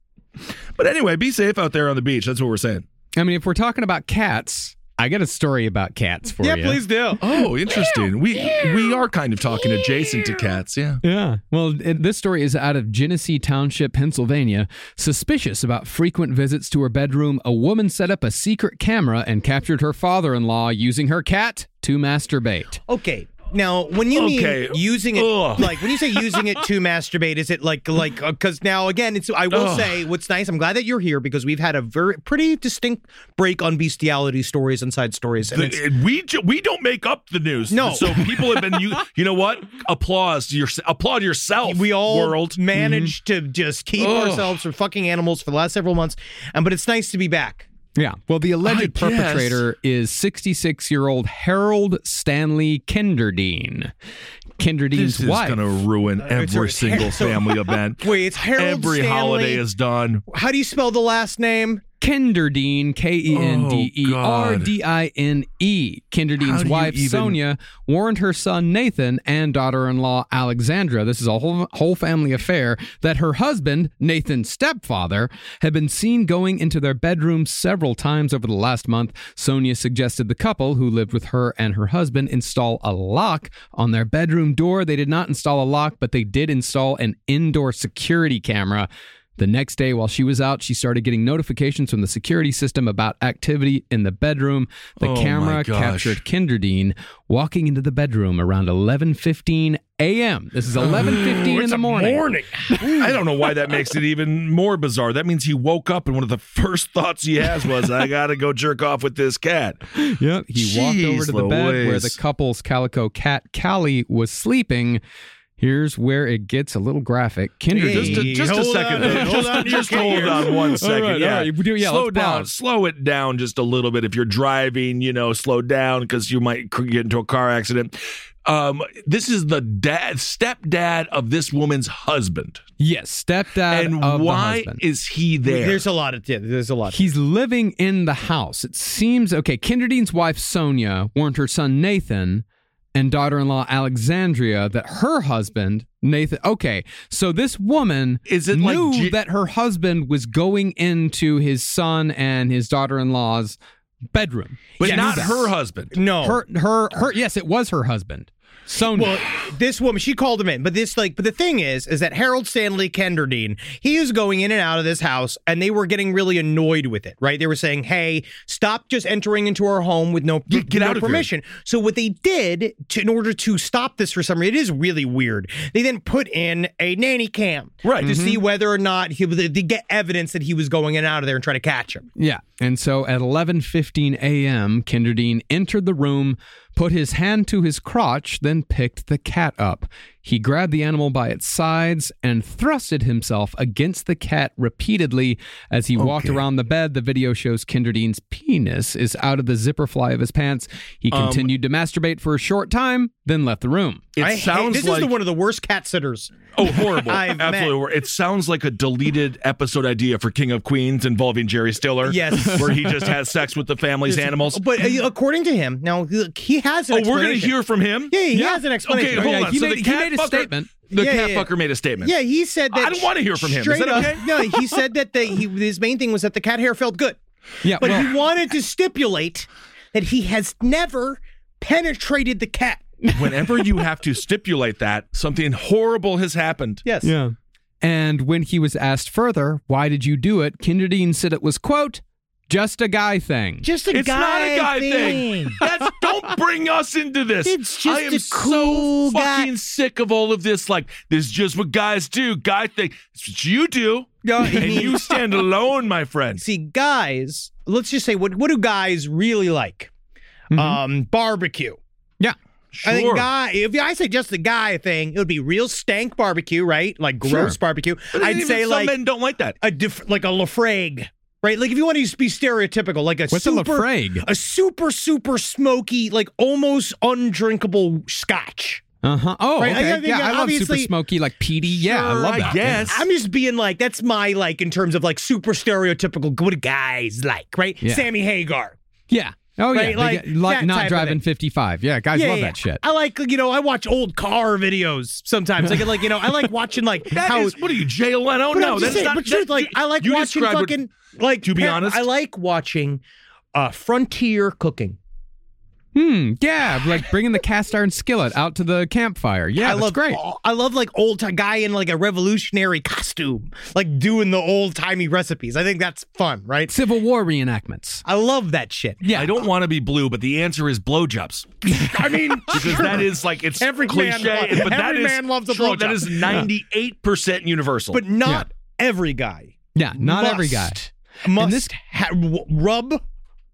But anyway, be safe out there on the beach. That's what we're saying. I mean, if we're talking about cats... I got a story about cats for yeah, you. Yeah, please do. Oh, interesting. We we are kind of talking adjacent to cats, yeah. Yeah. Well, it, this story is out of Genesee Township, Pennsylvania. Suspicious about frequent visits to her bedroom, a woman set up a secret camera and captured her father-in-law using her cat to masturbate. Okay. Now, when you okay. mean using it, Ugh. like when you say using it to masturbate, is it like, like, because now again, it's, I will Ugh. say what's nice. I'm glad that you're here because we've had a very pretty distinct break on bestiality stories and side stories. And the, and we we don't make up the news. No. So people have been, you, you know what? Applause your, applaud yourself. We all world. managed mm-hmm. to just keep Ugh. ourselves from fucking animals for the last several months. Um, but it's nice to be back. Yeah. Well, the alleged I perpetrator guess. is sixty-six-year-old Harold Stanley Kenderdine. Kenderdine's wife. This is going to ruin every uh, single family event. Wait, it's Harold every Stanley. Every holiday is done. How do you spell the last name? Kenderdine, K E N D E R D I N E. Kenderdine's wife, even... Sonia, warned her son, Nathan, and daughter-in-law, Alexandra, this is a whole, whole family affair, that her husband, Nathan's stepfather, had been seen going into their bedroom several times over the last month. Sonia suggested the couple, who lived with her and her husband, install a lock on their bedroom door. They did not install a lock, but they did install an indoor security camera. The next day, while she was out, she started getting notifications from the security system about activity in the bedroom. The oh camera captured Kenderdine walking into the bedroom around eleven fifteen a.m. This is eleven fifteen in the morning. morning. I don't know why that makes it even more bizarre. That means he woke up and one of the first thoughts he has was, I got to go jerk off with this cat. Yep. He Jeez walked over to the Louise. bed where the couple's calico cat, Callie, was sleeping. Here's where it gets a little graphic. Kenderdine, hey, just a, just a second. On, hold on, just hold on one second. Right, yeah. Right. Do, yeah, slow down. Pause. Slow it down just a little bit. If you're driving, you know, slow down because you might get into a car accident. Um, this is the dad, stepdad of this woman's husband. Yes, stepdad. And of why the husband. Is he there? There's a lot of yeah, there's a lot. He's living in the house. It seems okay. Kenderdine's wife Sonia warned her son Nathan and daughter-in-law Alexandria that her husband Nathan. Okay, so this woman is it knew like G- that her husband was going into his son and his daughter-in-law's bedroom, but yes. not her husband. No, her, her, her. Yes, it was her husband. Sonia. Well, this woman, she called him in, but this, like, but the thing is, is that Harold Stanley Kenderdine, he is going in and out of this house, and they were getting really annoyed with it, right? They were saying, "Hey, stop just entering into our home with no, get, get no out permission." Of here. So what they did to, in order to stop this for some reason, it is really weird. They then put in a nanny cam, right, to mm-hmm. see whether or not he to get evidence that he was going in and out of there and try to catch him. Yeah, and so at eleven fifteen a.m., Kenderdine entered the room, put his hand to his crotch, then picked the cat up. He grabbed the animal by its sides and thrusted himself against the cat repeatedly as he okay. walked around the bed. The video shows Kenderdine's penis is out of the zipper fly of his pants. He continued um, to masturbate for a short time, then left the room. It I sounds hate, this like, is one of the worst cat sitters. Oh, horrible. Absolutely horrible. It sounds like a deleted episode idea for King of Queens involving Jerry Stiller. Yes. Where he just has sex with the family's There's, animals. But according to him, now he has an oh, explanation. Oh, we're going to hear from him? Yeah, he yeah. has an explanation. Okay, hold yeah, on. He so made, the cat made a fucker, statement. The yeah, cat yeah, yeah. fucker made a statement. Yeah, he said that. I don't want to hear from him. Is that okay? Up, no, he said that the, he, his main thing was that the cat hair felt good. Yeah, But well, he wanted to stipulate that he has never penetrated the cat. Whenever you have to stipulate that, something horrible has happened. Yes. Yeah. And when he was asked further, why did you do it? Kenderdine said it was, quote, just a guy thing. Just a it's guy thing. It's not a guy thing. thing. That's, don't bring us into this. It's just I am a cool so fucking guy. Sick of all of this. Like, this is just what guys do. Guy thing. It's what you do. No, and means, you stand alone, my friend. See, guys, let's just say, what, what do guys really like? Mm-hmm. Um, barbecue. Yeah. Sure. I think guy. If I say just the guy thing, it would be real stank barbecue, right? Like gross sure. barbecue. I'd even say some like men don't like that. A diff- like a Lafrague, right? Like if you want to just be stereotypical, like a what's super, a Lafrague? A super super smoky, like almost undrinkable Scotch. Uh huh. Oh, right? okay. I, I yeah, I love super smoky, like peaty. Sure, yeah, I love that. Yes, I'm just being like that's my like in terms of like super stereotypical good guys like, right? Yeah. Sammy Hagar. Yeah. Oh, right? yeah, like, get, like not driving fifty-five. Yeah, guys yeah, love yeah. that shit. I like, you know, I watch old car videos sometimes. I get like, you know, I like watching like how... Is, what are you, Jay Leno? No, that's saying, not... But that, truth, like, you, I like watching fucking... What, like, to be par- honest? I like watching uh, frontier cooking. Hmm, yeah, like bringing the cast iron skillet out to the campfire. Yeah, I that's love, great. I love like old t- guy in like a revolutionary costume, like doing the old timey recipes. I think that's fun, right? Civil War reenactments. I love that shit. Yeah, I don't want to be blue, but the answer is blowjobs. I mean, because sure. that is like it's every cliche, man loves, but every that man is loves a blowjob. That is ninety-eight percent universal, but not yeah. every guy. Yeah, not must, every guy must and this- ha- rub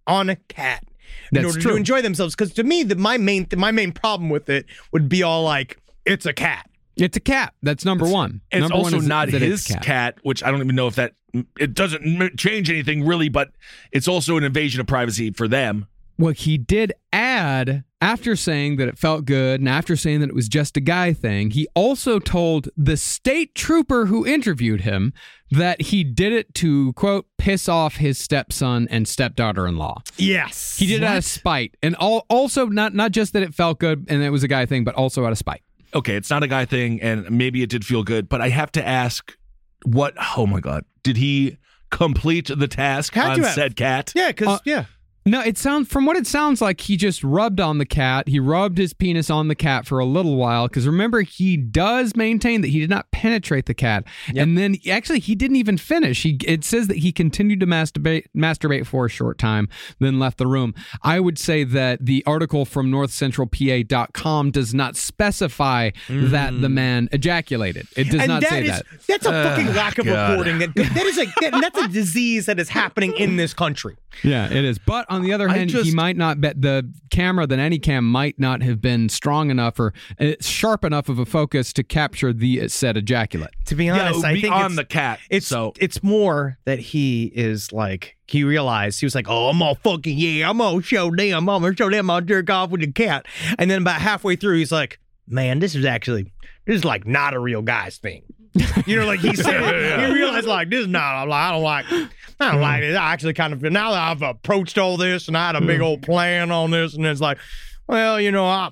on a cat. In That's order true. To enjoy themselves, because to me, the, my main th- my main problem with it would be all like, it's a cat. It's a cat. That's number it's, one. It's number also one is not his cat. cat, which I don't even know if that, it doesn't change anything really, but it's also an invasion of privacy for them. Well, he did add, after saying that it felt good and after saying that it was just a guy thing, he also told the state trooper who interviewed him that he did it to, quote, piss off his stepson and stepdaughter-in-law. Yes. He did what? It out of spite. And all, also, not, not just that it felt good and it was a guy thing, but also out of spite. Okay, it's not a guy thing, and maybe it did feel good, but I have to ask what, oh my God, did he complete the task How'd on said cat? Yeah, because, uh, yeah. No, it sounds from what it sounds like he just rubbed on the cat. He rubbed his penis on the cat for a little while because remember he does maintain that he did not penetrate the cat, yep. and then actually he didn't even finish. He it says that he continued to masturbate masturbate for a short time, then left the room. I would say that the article from north central p a dot com does not specify mm. that the man ejaculated. It does and not that say is, that. That's a uh, fucking lack of God. reporting. That that is like that, that's a disease that is happening in this country. Yeah, it is, but. on the other hand, just, he might not bet the camera, the nanny cam might not have been strong enough or sharp enough of a focus to capture the said ejaculate. To be honest, yeah, I think on it's, the cat. It's so. It's more that he is like he realized he was like, oh, I'm all fucking yeah, I'm all show them, I'm gonna show them I'll jerk off with the cat, and then about halfway through he's like, man, this is actually this is like not a real guy's thing. You know, like he said, yeah. He realized like this is not. I don't like. I don't like it. I actually kind of now that I've approached all this and I had a big old plan on this, and it's like, well, you know, I,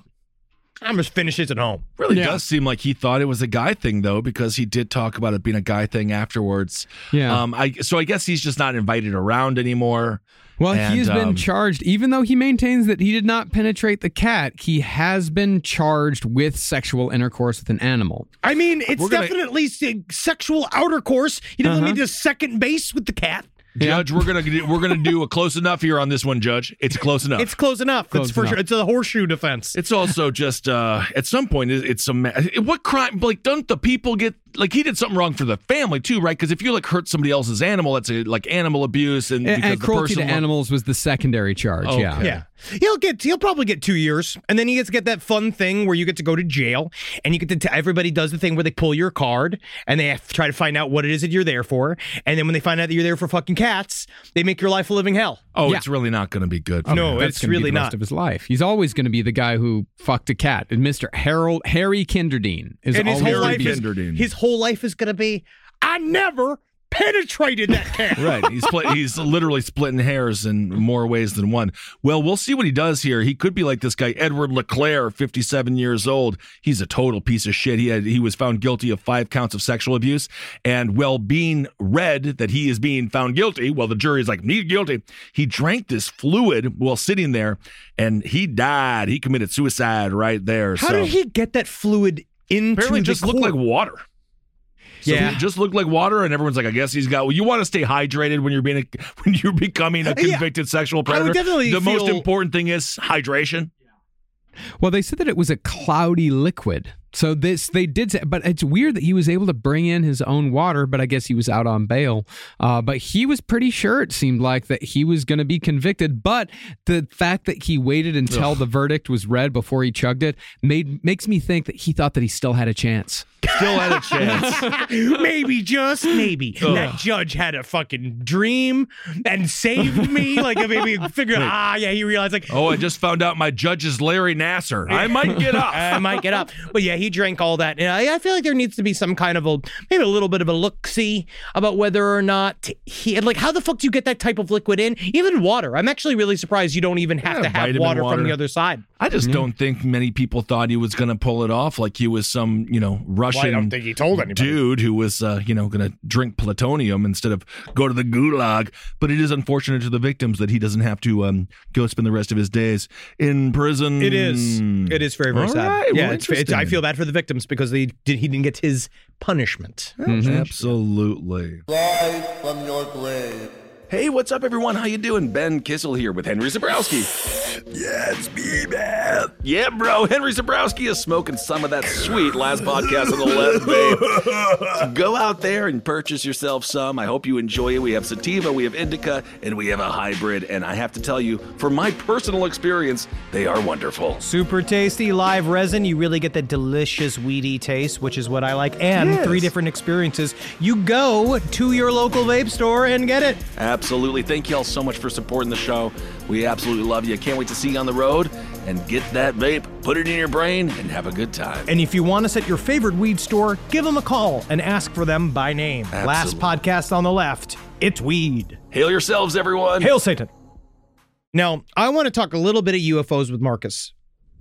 I'm just finished this at home. Really yeah. does seem like he thought it was a guy thing though, because he did talk about it being a guy thing afterwards. Yeah. Um. I so I guess he's just not invited around anymore. Well, and, he's um, been charged, even though he maintains that he did not penetrate the cat, he has been charged with sexual intercourse with an animal. I mean, it's definitely gonna, sexual outercourse. You didn't uh-huh. let me do second base with the cat. Judge, yeah. we're gonna we're gonna do a close enough here on this one, Judge. It's close enough. It's close enough. Close it's for enough. Sure. It's a horseshoe defense. It's also just uh, at some point it's, it's a ma- what crime? Like, don't the people get like he did something wrong for the family too, right? Because if you like hurt somebody else's animal, that's a, like animal abuse and, and, because and cruelty the person to animals was the secondary charge. Okay. Yeah, yeah. He'll get he'll probably get two years, and then he gets to get that fun thing where you get to go to jail, and you get to t- everybody does the thing where they pull your card and they have to try to find out what it is that you're there for, and then when they find out that you're there for fucking cats, they make your life a living hell. Oh, yeah. It's really not going to be good. For no, him. It's really be the not. Rest of his life, he's always going to be the guy who fucked a cat. And Mister Harold Harry Kinderdine is and always his whole life is, Kinderdine. His whole life is going to be, I never penetrated that cat. Right. He's split, he's literally splitting hairs in more ways than one. Well, we'll see what he does here. He could be like this guy, Edward LeClaire, fifty-seven years old. He's a total piece of shit. He had, he was found guilty of five counts of sexual abuse. And well, being read that he is being found guilty, well, the jury's like, he's guilty. He drank this fluid while sitting there, and he died. He committed suicide right there. How so. did he get that fluid into Apparently the just court? Looked like water. So yeah, it just looked like water, and everyone's like, "I guess he's got." Well, you want to stay hydrated when you're being a, when you're becoming a convicted yeah. sexual predator. I would definitely the feel... most important thing is hydration. Well, they said that it was a cloudy liquid, so this they did say, but it's weird that he was able to bring in his own water. But I guess he was out on bail. Uh, but he was pretty sure it seemed like that he was going to be convicted. But the fact that he waited until Ugh. the verdict was read before he chugged it made makes me think that he thought that he still had a chance. Still had a chance. Maybe, just maybe. Ugh. That judge had a fucking dream and saved me. Like, maybe figured, Wait. ah, yeah, he realized, like, oh, I just found out my judge is Larry Nassar. I might get up. I might get up. But yeah, he drank all that. And I, I feel like there needs to be some kind of a, maybe a little bit of a look-see about whether or not he, like, how the fuck do you get that type of liquid in? Even water. I'm actually really surprised you don't even have yeah, to have water, water from the other side. I just mm-hmm. don't think many people thought he was going to pull it off, like he was some, you know, Russian well, I don't think he told anybody. dude who was, uh, you know, going to drink plutonium instead of go to the gulag. But it is unfortunate to the victims that he doesn't have to um, go spend the rest of his days in prison. It is. It is very, very All sad. Right. Yeah, well, it's, it's, I feel bad for the victims because they did, he didn't get his punishment. Mm-hmm. Absolutely. Right from your grave. Hey, what's up, everyone? How you doing? Ben Kissel here with Henry Zebrowski. Yeah, it's me, man. Yeah, bro. Henry Zebrowski is smoking some of that sweet Last Podcast on the Left, babe. So go out there and purchase yourself some. I hope you enjoy it. We have sativa, we have indica, and we have a hybrid. And I have to tell you, from my personal experience, they are wonderful. Super tasty, live resin. You really get the delicious weedy taste, which is what I like. And yes. three different experiences. You go to your local vape store and get it. Absolutely. Absolutely. Thank you all so much for supporting the show. We absolutely love you. Can't wait to see you on the road. And get that vape, put it in your brain, and have a good time. And if you want us at your favorite weed store, give them a call and ask for them by name. Absolutely. Last Podcast on the Left, it's weed. Hail yourselves, everyone. Hail Satan. Now, I want to talk a little bit of U F Os with Marcus.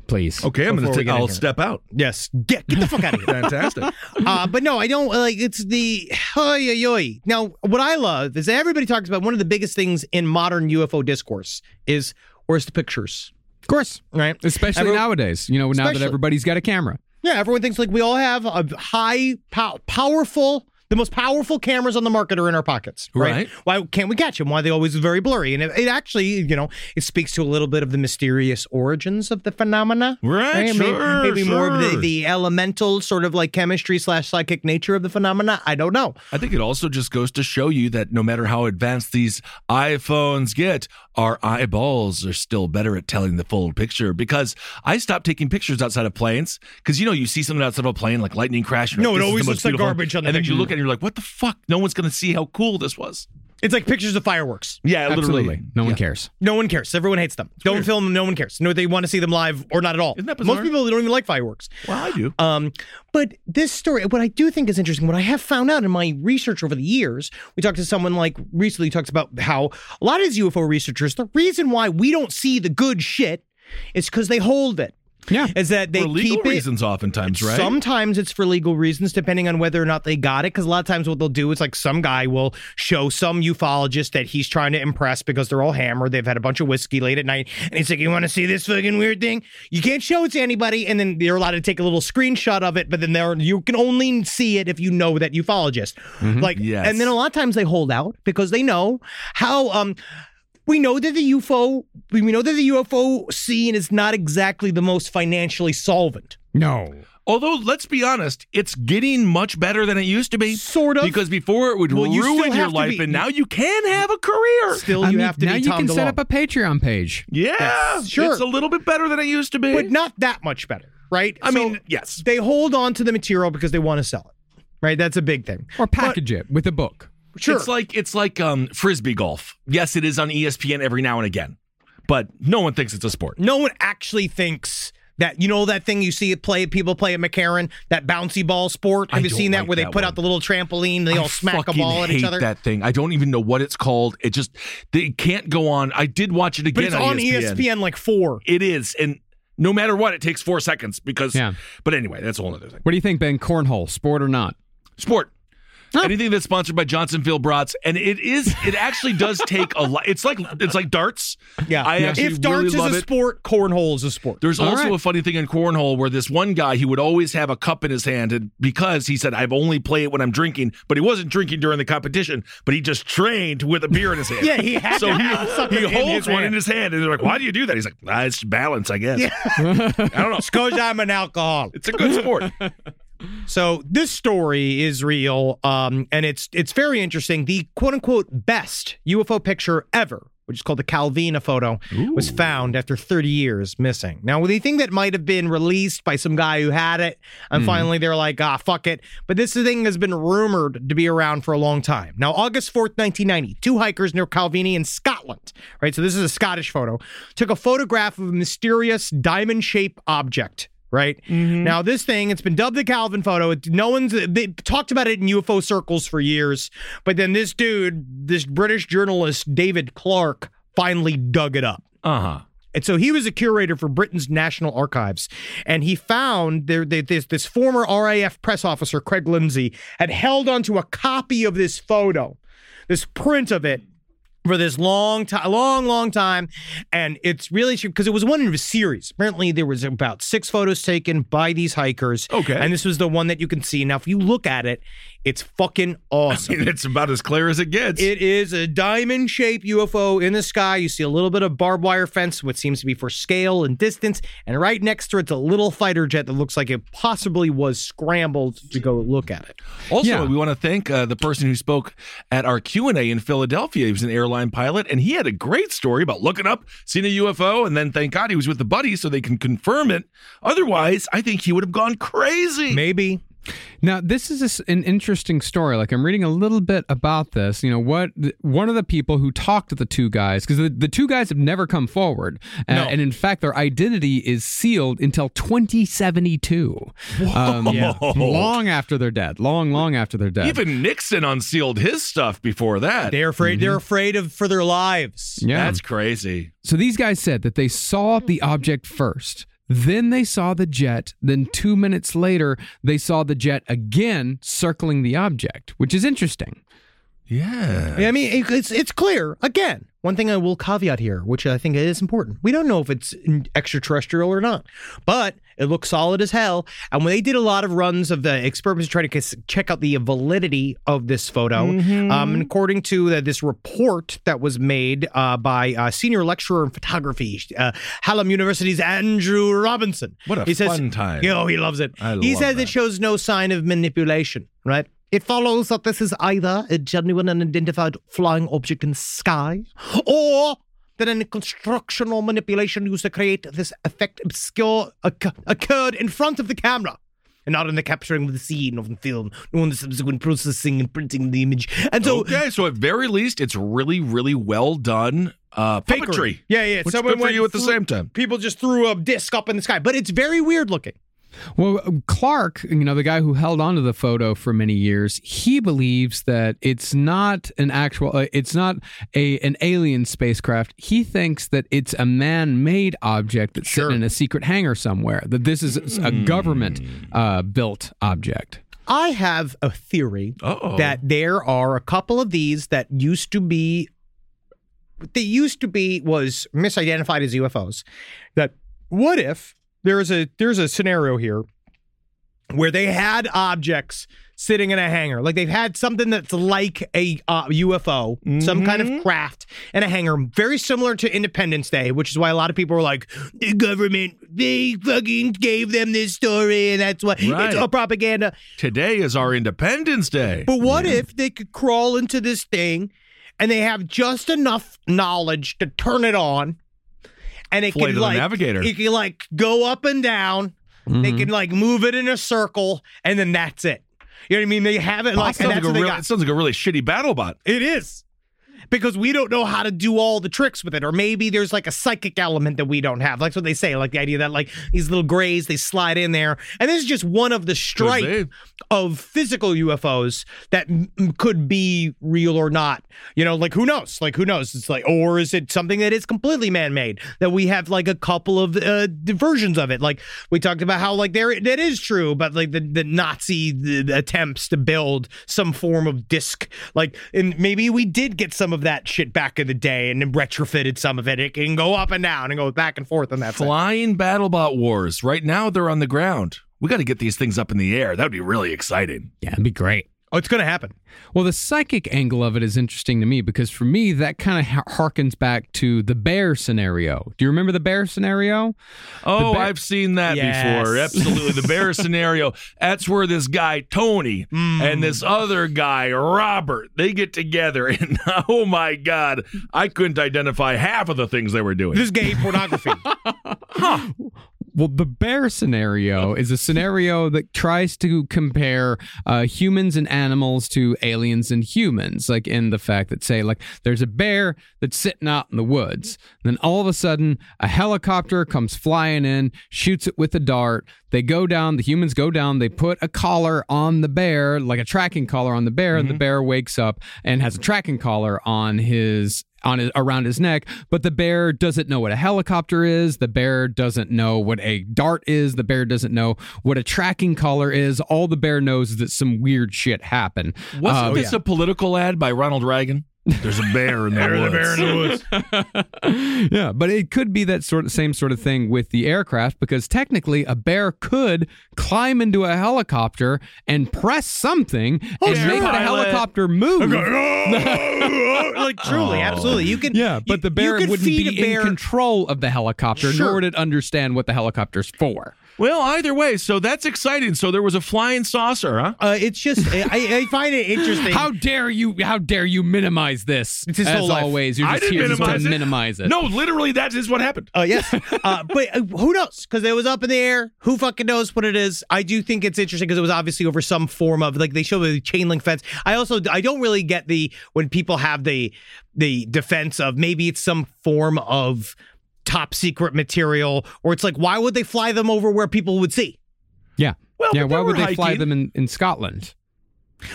Please. Okay, I'm going to take I'll step out. Yes. Get, get the fuck out of here. Fantastic. Uh, but no, I don't, like, it's the, oy, oy, oy. Now, what I love is that everybody talks about one of the biggest things in modern U F O discourse is, where's the pictures? Of course. Right? Especially Every, nowadays, you know, now especially. that everybody's got a camera. Yeah, everyone thinks, like, we all have a high, pow- powerful The most powerful cameras on the market are in our pockets, right? right? Why can't we catch them? Why are they always very blurry? And it, it actually, you know, it speaks to a little bit of the mysterious origins of the phenomena. Right, right? sure, Maybe, maybe sure. more of the, the elemental sort of like chemistry slash psychic nature of the phenomena. I don't know. I think it also just goes to show you that no matter how advanced these iPhones get, our eyeballs are still better at telling the full picture, because I stopped taking pictures outside of planes because, you know, you see something outside of a plane like lightning crash. No, like, it always looks like garbage on the and picture. Then you look at it and you're like, what the fuck? No one's going to see how cool this was. It's like pictures of fireworks. Yeah, Absolutely. literally. No yeah. one cares. No one cares. Everyone hates them. It's don't weird. Film them. No one cares. No, they want to see them live or not at all. Isn't that bizarre? Most people don't even like fireworks. Well, I do. Um, but this story, what I do think is interesting, what I have found out in my research over the years, we talked to someone like recently talks about how a lot of these U F O researchers, the reason why we don't see the good shit is because they hold it. Yeah, is that they for legal keep it, reasons oftentimes, right? Sometimes it's for legal reasons, depending on whether or not they got it. Because a lot of times what they'll do is like some guy will show some ufologist that he's trying to impress because they're all hammered. They've had a bunch of whiskey late at night. And he's like, you want to see this fucking weird thing? You can't show it to anybody. And then they're allowed to take a little screenshot of it. But then they're, you can only see it if you know that ufologist. Mm-hmm. Like, yes. And then a lot of times they hold out because they know how... um. We know that the U F O, we know that the U F O scene is not exactly the most financially solvent. No. Although, let's be honest, it's getting much better than it used to be. Sort of. Because before it would well, you ruin your life, be, and now you can have a career. Still, I you mean, have to now be Now you Tom can DeLong. Set up a Patreon page. Yeah. That's, sure. It's a little bit better than it used to be. But not that much better, right? I so mean, yes. They hold on to the material because they want to sell it, right? That's a big thing. Or package but, it with a book. Sure. It's like it's like um, frisbee golf. Yes, it is on E S P N every now and again, but no one thinks it's a sport. No one actually thinks that, you know, that thing you see play people play at McCarran, that bouncy ball sport. Have I you seen like that where that they put one. Out the little trampoline? And they I all smack a ball at each other. I fucking hate that thing. I don't even know what it's called. It just they can't go on. I did watch it again. But it's on, on E S P N. E S P N like four. It is, and no matter what, it takes four seconds because. Yeah. But anyway, that's a whole other thing. What do you think, Ben? Cornhole, sport or not? Sport. No. Anything that's sponsored by Johnsonville Brats, and it is, it actually does take a lot. It's like it's like darts. Yeah, I actually if darts really is a it. sport, cornhole is a sport. There's All also right. a funny thing in cornhole where this one guy, he would always have a cup in his hand, and because he said, "I've only played it when I'm drinking," but he wasn't drinking during the competition, but he just trained with a beer in his hand. Yeah, he had so he, he holds in one hand. in his hand, and they're like, "Why do you do that?" He's like, ah, "It's balance, I guess." Yeah. I don't know. It's because I'm an alcoholic. It's a good sport. So this story is real, um, and it's it's very interesting. The quote-unquote best U F O picture ever, which is called the Calvine photo, Ooh. was found after thirty years missing. Now, the thing that might have been released by some guy who had it, and mm. finally they're like, ah, fuck it. But this thing has been rumored to be around for a long time. Now, August fourth, nineteen ninety, two hikers near Calvine in Scotland, right? So this is a Scottish photo, took a photograph of a mysterious diamond-shaped object. Right? Mm-hmm. Now, this thing, it's been dubbed the Calvine photo. It, no one's they talked about it in U F O circles for years. But then this dude, this British journalist, David Clark, finally dug it up. Uh-huh. And so he was a curator for Britain's National Archives. And he found there, there this, this former R A F press officer, Craig Lindsay, had held onto a copy of this photo, this print of it, for this long time, long, long time. And it's really true because it was one of a series. Apparently, there was about six photos taken by these hikers. Okay. And this was the one that you can see. Now, if you look at it, it's fucking awesome. I mean, it's about as clear as it gets. It is a diamond-shaped U F O in the sky. You see a little bit of barbed wire fence, what seems to be for scale and distance. And right next to it's a little fighter jet that looks like it possibly was scrambled to go look at it. Also, yeah. we want to thank uh, the person who spoke at our Q and A in Philadelphia. He was an airline pilot, and he had a great story about looking up, seeing a U F O, and then thank God he was with the buddies so they can confirm it. Otherwise, I think he would have gone crazy. Maybe. Now, this is a, an interesting story. Like, I'm reading a little bit about this. You know, what one of the people who talked to the two guys, because the, the two guys have never come forward. Uh, no. And in fact, their identity is sealed until twenty seventy-two. Um, yeah. Long after their death. Long, long after their death. Even Nixon unsealed his stuff before that. They're afraid. Mm-hmm. They're afraid of for their lives. Yeah. That's crazy. So these guys said that they saw the object first. Then they saw the jet. Then two minutes later, they saw the jet again circling the object, which is interesting. Yeah. I mean, it's it's clear. Again, one thing I will caveat here, which I think is important. We don't know if it's extraterrestrial or not, but it looks solid as hell. And when they did a lot of runs of the experiments trying to check out the validity of this photo, mm-hmm. um, and according to the, this report that was made uh, by a senior lecturer in photography, uh, Hallam University's Andrew Robinson. What a he fun says, time. You know, he loves it. I he love says that. It shows no sign of manipulation, right? It follows that this is either a genuine and identified flying object in the sky, or that any construction or manipulation used to create this effect obscure occurred in front of the camera, and not in the capturing of the scene of the film, nor in the subsequent processing and printing of the image. And so, okay, so at very least, it's really, really well done. Uh, fakery. Yeah, yeah. Which someone good for you at the same time. People just threw a disc up in the sky, but it's very weird looking. Well, Clark, you know, the guy who held on to the photo for many years, he believes that it's not an actual, uh, it's not a an alien spacecraft. He thinks that it's a man-made object that's sure. sitting in a secret hangar somewhere, that this is a mm. government-built uh, object. I have a theory Uh-oh. that there are a couple of these that used to be, they used to be, was misidentified as U F Os, that what if... There's a there's a scenario here where they had objects sitting in a hangar. Like they've had something that's like a uh, U F O, mm-hmm. some kind of craft in a hangar, very similar to Independence Day, which is why a lot of people are like, the government, they fucking gave them this story and that's why right. it's all propaganda. Today is our Independence Day. But what yeah. if they could crawl into this thing and they have just enough knowledge to turn it on? And it can, like, it can, like, go up and down. Mm-hmm. They can, like, move it in a circle, and then that's it. You know what I mean? They have it, like, oh, and that's what they really, got. It sounds like a really shitty BattleBot. It is. Because we don't know how to do all the tricks with it. Or maybe there's, like, a psychic element that we don't have. Like, that's what they say. Like, the idea that, like, these little grays, they slide in there. And this is just one of the stripe of physical U F Os that m- could be real or not. You know, like, who knows? Like, who knows? It's like, or is it something that is completely man-made? That we have, like, a couple of uh, versions of it. Like, we talked about how, like, there that is true, but, like, the, the Nazi the, the attempts to build some form of disc. Like, and maybe we did get some of that shit back in the day and then retrofitted some of it. It can go up and down and go back and forth on that. Flying BattleBot wars. Right now they're on the ground. We got to get these things up in the air. That would be really exciting. Yeah, it'd be great. Oh, it's going to happen. Well, the psychic angle of it is interesting to me because for me, that kind of ha- harkens back to the bear scenario. Do you remember the bear scenario? Oh, bear- I've seen that yes. before. Absolutely. The bear scenario. That's where this guy, Tony, mm. and this other guy, Robert, they get together. And oh, my God, I couldn't identify half of the things they were doing. This is gay pornography. huh. Well, the bear scenario is a scenario that tries to compare uh, humans and animals to aliens and humans, like in the fact that, say, like there's a bear that's sitting out in the woods. And then all of a sudden, a helicopter comes flying in, shoots it with a dart. They go down, the humans go down, they put a collar on the bear, like a tracking collar on the bear, mm-hmm. and the bear wakes up and has a tracking collar on his... on his, around his neck, but the bear doesn't know what a helicopter is. The bear doesn't know what a dart is. The bear doesn't know what a tracking collar is. All the bear knows is that some weird shit happened. Wasn't uh, this yeah. a political ad by Ronald Reagan? There's a bear in the woods. There's a bear in the woods. Yeah, but it could be that sort of same sort of thing with the aircraft because technically a bear could climb into a helicopter and press something oh, and sure, make pilot. the helicopter move. Going, like truly, oh. absolutely, you can. Yeah, but the bear you, you wouldn't be bear. in control of the helicopter, sure. nor would it understand what the helicopter's for. Well, either way, so that's exciting. So there was a flying saucer, huh? Uh, it's just, I, I find it interesting. How dare you, how dare you minimize this? It's his As whole life. always, you're just here to minimize it. No, literally, that is what happened. Oh, uh, yes. uh, but uh, who knows? Because it was up in the air. Who fucking knows what it is? I do think it's interesting because it was obviously over some form of, like, they show the chain link fence. I also, I don't really get the, when people have the, the defense of maybe it's some form of top secret material, or it's like, why would they fly them over where people would see? Yeah. Well, yeah. Why would hiking. they fly them in, in Scotland?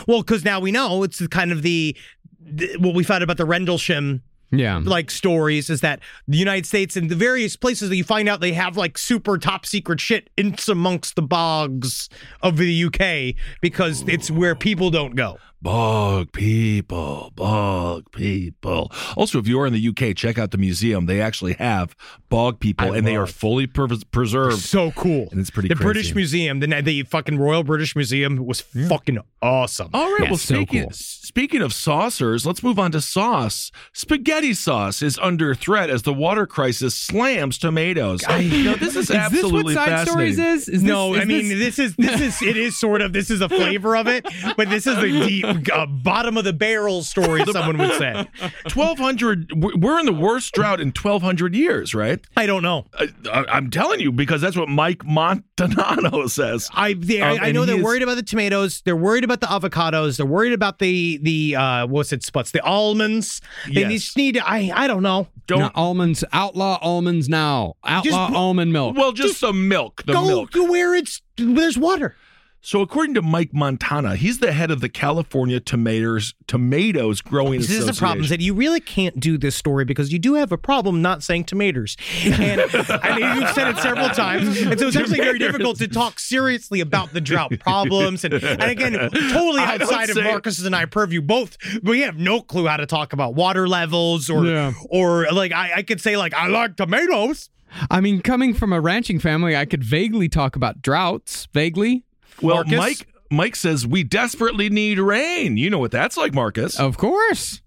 Well, because now we know it's kind of the, the what we found about the Rendlesham. Yeah. Like stories is that the United States and the various places that you find out they have like super top secret shit in amongst the bogs of the U K because it's where people don't go. Bug people, bug people. Also, if you are in the U K, check out the museum. They actually have bog people, I and they are fully per- preserved. They're so cool. And it's pretty the crazy. British Museum, the, the fucking Royal British Museum was yeah. fucking awesome. All right, yeah, well, so speaking, cool. speaking of saucers, let's move on to sauce. Spaghetti sauce is under threat as the water crisis slams tomatoes. I, no, this is, is absolutely fascinating. Is this what Side Stories is? is no, this, is I mean, this, this is, this is it is sort of, this is a flavor of it, but this is the deep. Uh, bottom of the barrel story, someone would say. twelve hundred We're in the worst drought in twelve hundred years, right? I don't know. I, I, I'm telling you because that's what Mike Montanano says. I they, um, I know they're is, worried about the tomatoes. They're worried about the avocados. They're worried about the the uh, what's it? Sputs the almonds. They yes. need, need. I I don't know. Don't now, almonds. Outlaw almonds now. Outlaw just, almond milk. Well, just, just some milk. The go milk. to where it's there's water. So according to Mike Montana, he's the head of the California Tomatoes Tomatoes Growing Association. This is the problem, is that you really can't do this story because you do have a problem not saying tomatoes. And I mean, you've said it several times. And so it's actually very difficult to talk seriously about the drought problems. And, and again, totally outside of Marcus's and I purview both. We have no clue how to talk about water levels or, yeah. or like I, I could say like, I like tomatoes. I mean, coming from a ranching family, I could vaguely talk about droughts, vaguely. Well, Marcus? Mike Mike says we desperately need rain. You know what that's like, Marcus. Of course.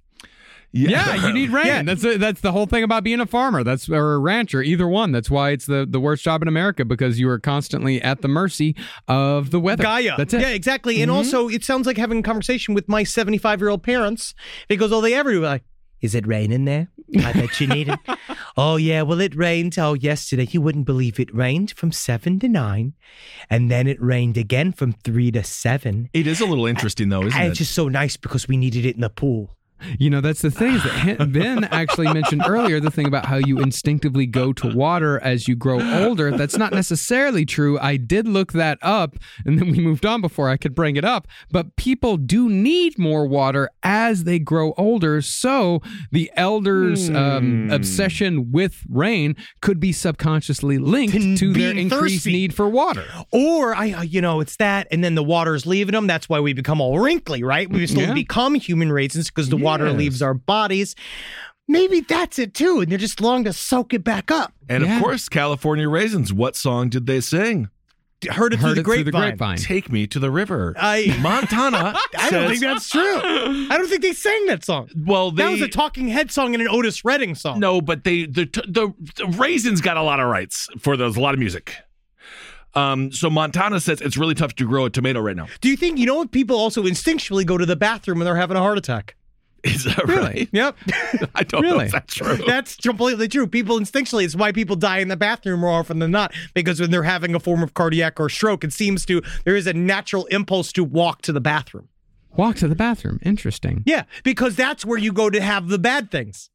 Yeah, yeah you need rain. Yeah. That's a, that's the whole thing about being a farmer. That's or a rancher, either one. That's why it's the, the worst job in America, because you are constantly at the mercy of the weather. Gaia. That's it. Yeah, exactly. Mm-hmm. And also, it sounds like having a conversation with my seventy-five-year-old parents, because all they ever do like, is it raining there? I bet you need it. Oh, yeah, well, it rained. Oh, yesterday, you wouldn't believe it rained from seven to nine, and then it rained again from three to seven. It is a little interesting, though, isn't it? And it's just so nice because we needed it in the pool. You know, that's the thing is that Ben actually mentioned earlier the thing about how you instinctively go to water as you grow older. That's not necessarily true. I did look that up, and then we moved on before I could bring it up. But people do need more water as they grow older. So the elders' mm. um, obsession with rain could be subconsciously linked to, to their increased thirsty. need for water. Or, I, you know, it's that, and then the water's leaving them. That's why we become all wrinkly, right? We still yeah. become human raisins because the water... Water leaves our bodies. Maybe that's it too, and they're just long to soak it back up. And yeah. of course, California Raisins. What song did they sing? Heard it, Heard through, the it through the grapevine. Take me to the river. I, Montana. I says, don't think that's true. I don't think they sang that song. Well, they, that was a Talking Head song and an Otis Redding song. No, but they the the, the Raisins got a lot of rights for those. A lot of music. Um, so Montana says it's really tough to grow a tomato right now. Do you think you know? People also instinctually go to the bathroom when they're having a heart attack. Is that really? Right? Yep. I don't really? know if that's true. That's completely true. People instinctually, it's why people die in the bathroom more often than not, because when they're having a form of cardiac or stroke, it seems to, there is a natural impulse to walk to the bathroom. Walk to the bathroom. Interesting. Yeah, because that's where you go to have the bad things.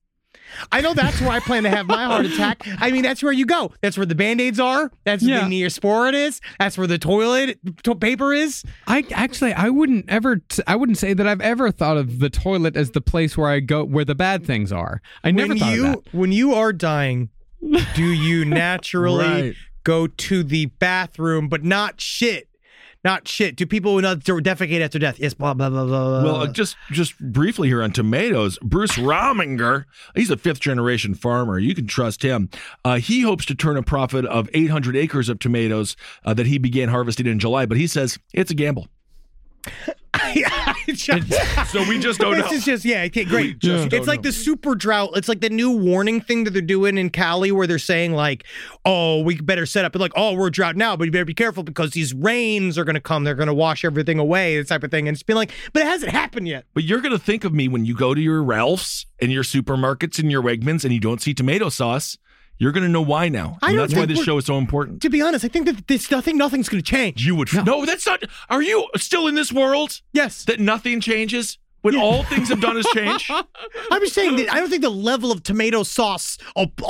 I know that's where I plan to have my heart attack. I mean, that's where you go. That's where the Band-Aids are. That's where yeah. the Neosporin is. That's where the toilet to- paper is. I actually, I wouldn't ever, t- I wouldn't say that I've ever thought of the toilet as the place where I go, where the bad things are. I never when thought you, of that. When you are dying, do you naturally right. go to the bathroom, but not shit? Not shit. Do people not defecate after death? Yes, blah, blah, blah, blah. Well, uh, just just briefly here on tomatoes, Bruce Rominger, he's a fifth-generation farmer. You can trust him. Uh, he hopes to turn a profit of eight hundred acres of tomatoes uh, that he began harvesting in July, but he says it's a gamble. So we just don't this know. This is just, yeah, okay, great. Yeah. It's like know. the super drought. It's like the new warning thing that they're doing in Cali where they're saying like, oh, we better set up. And like, oh, we're drought now, but you better be careful because these rains are going to come. They're going to wash everything away, that type of thing. And it's been like, but it hasn't happened yet. But you're going to think of me when you go to your Ralph's and your supermarkets and your Wegmans and you don't see tomato sauce. You're going to know why now. And that's why this show is so important. To be honest, I think that this nothing, nothing's going to change. You would. No. no, that's not. Are you still in this world? Yes. That nothing changes? when yeah. all things have done is change? I'm just saying that I don't think the level of tomato sauce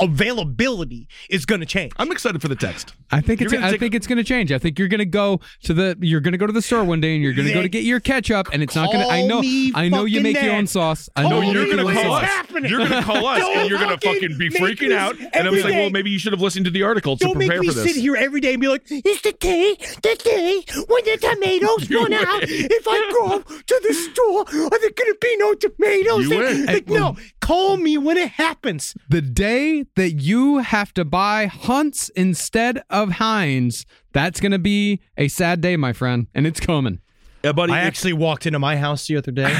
availability is going to change. I'm excited for the text. I think you're it's I think a- it's going to change. I think you're going to go to the you're going to go to the store one day and you're going to go to get your ketchup and it's not going to I know I know you make Nat. your own sauce. I know oh, you're going to call us. Happening. You're going to call us and you're going to fucking be freaking out and I'm like, "Well, maybe you should have listened to the article to don't prepare for this." Don't make me sit here every day and be like, "It's the day, the day when the tomatoes run out. If I go to the store, are there going to be no tomatoes?" And, like, no, call me when it happens. The day that you have to buy Hunt's instead of Heinz, that's going to be a sad day, my friend, and it's coming. Yeah, buddy, I actually walked into my house the other day,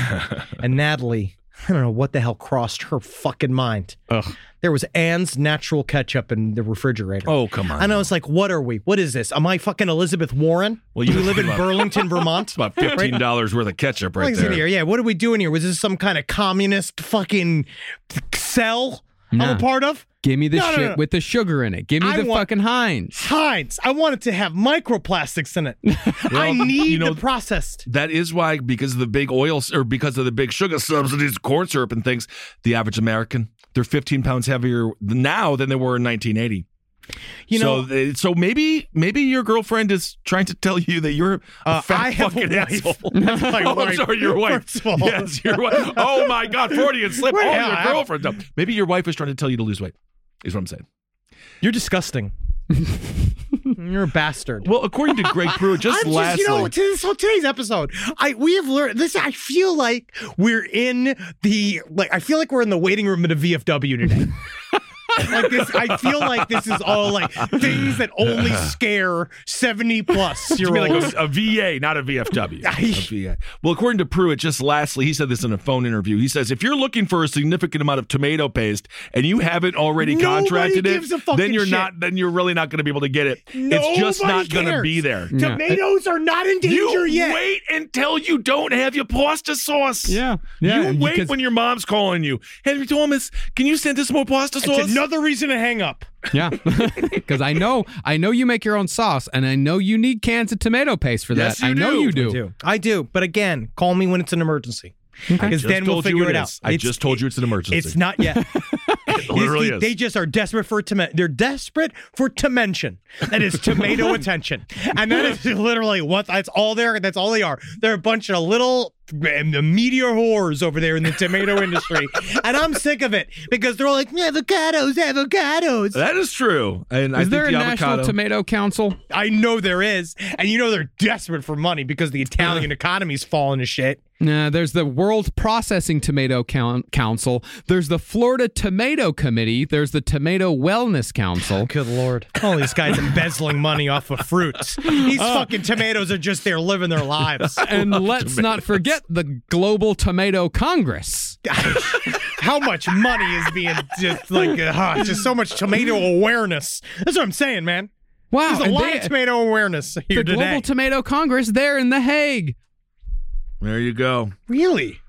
and Natalie, I don't know what the hell crossed her fucking mind. Ugh. There was Ann's natural ketchup in the refrigerator. Oh, come on. And I was like, what are we? What is this? Am I fucking Elizabeth Warren? Well, you we live in Burlington, Vermont. It's about fifteen dollars right? worth of ketchup right there. Here? Yeah, what are we doing here? Was this some kind of communist fucking cell nah. I'm a part of? Give me the no, shit no, no. with the sugar in it. Give me I the fucking Heinz. Heinz. I want it to have microplastics in it. Well, I need you know, the processed. That is why, because of the big oil, or because of the big sugar subsidies, corn syrup and things, the average American, they're fifteen pounds heavier now than they were in nineteen eighty. You know, so, so maybe maybe your girlfriend is trying to tell you that you're a uh, fat I have fucking a asshole. That's my oh, wife. I'm sorry, your wife. Yes, your wife. Oh my God, Freudian slip. Oh, yeah, your girlfriend. No, maybe your wife is trying to tell you to lose weight. Is what I'm saying. You're disgusting. You're a bastard. Well, according to Greg Pruitt, just I'm lastly, just, you know, to this whole today's episode, I we have learned this. I feel like we're in the like. I feel like we're in the waiting room at a V F W today. Like this, I feel like this is all like things that only scare seventy plus year olds. Like a, a V A, not a V F W. I, a V A. Well, according to Pruitt, just lastly, he said this in a phone interview. He says, if you're looking for a significant amount of tomato paste and you haven't already contracted it, then you're shit. not, then you're really not going to be able to get it. Nobody it's just not going to be there. Tomatoes yeah. are not in danger you yet. Wait until you don't have your pasta sauce. Yeah, yeah. You wait when your mom's calling you. Henry Thomas, can you send us more pasta sauce? Another reason to hang up. Yeah, because I know I know you make your own sauce, and I know you need cans of tomato paste for that. Yes, you I do. know you do. I do. I do. But again, call me when it's an emergency, because okay. then we'll figure it, it out. I it's, just told you it's an emergency. It's not yet. It literally is. They just are desperate for tomato. They're desperate for dimension. That is tomato attention, and that is literally what that's all they're. That's all they are. They're a bunch of little. And the meteor whores over there in the tomato industry. And I'm sick of it because they're all like, avocados, avocados. That is true. And is I there think a the National avocado... Tomato Council? I know there is. And you know they're desperate for money because the Italian uh, economy's falling to shit. Nah, there's the World Processing Tomato Count- Council. There's the Florida Tomato Committee. There's the Tomato Wellness Council. Oh, good Lord. All these guys embezzling money off of fruits. These uh, fucking tomatoes are just there living their lives. And let's tomatoes. not forget the Global Tomato Congress. How much money is being just like uh, just so much tomato awareness. That's what I'm saying, man. Wow, there's a lot they, of tomato awareness here the today. The Global Tomato Congress there in The Hague. There you go. Really?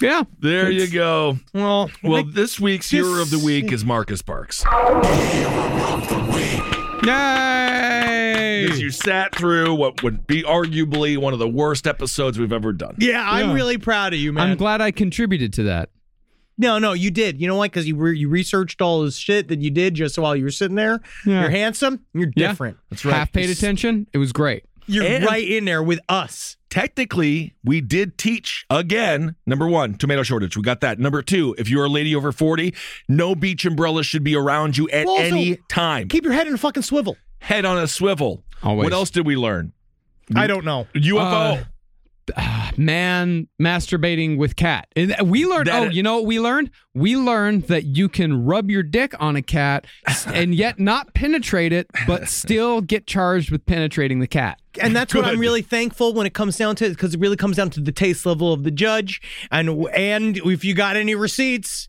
Yeah. There it's, you go. Well, well, like, this week's this, Hero of the Week is Marcus Parks. Hero of the Week. Yay! Because you sat through what would be arguably one of the worst episodes we've ever done. Yeah, I'm yeah. really proud of you, man. I'm glad I contributed to that. No, no, you did. You know why? Because you re- you researched all this shit that you did just while you were sitting there. Yeah. You're handsome. You're different. Yeah, that's right. Half paid it's, attention. It was great. You're and right in there with us. Technically, we did teach again. Number one, tomato shortage. We got that. Number two, if you're a lady over forty, no beach umbrellas should be around you at well, also, any time. Keep your head in a fucking swivel. Head on a swivel. Always. What else did we learn? I don't know. U F O. Uh, man masturbating with cat. And we learned, that oh, it, you know what we learned? We learned that you can rub your dick on a cat and yet not penetrate it, but still get charged with penetrating the cat. And that's Good. What I'm really thankful when it comes down to it, because it really comes down to the taste level of the judge, and and if you got any receipts,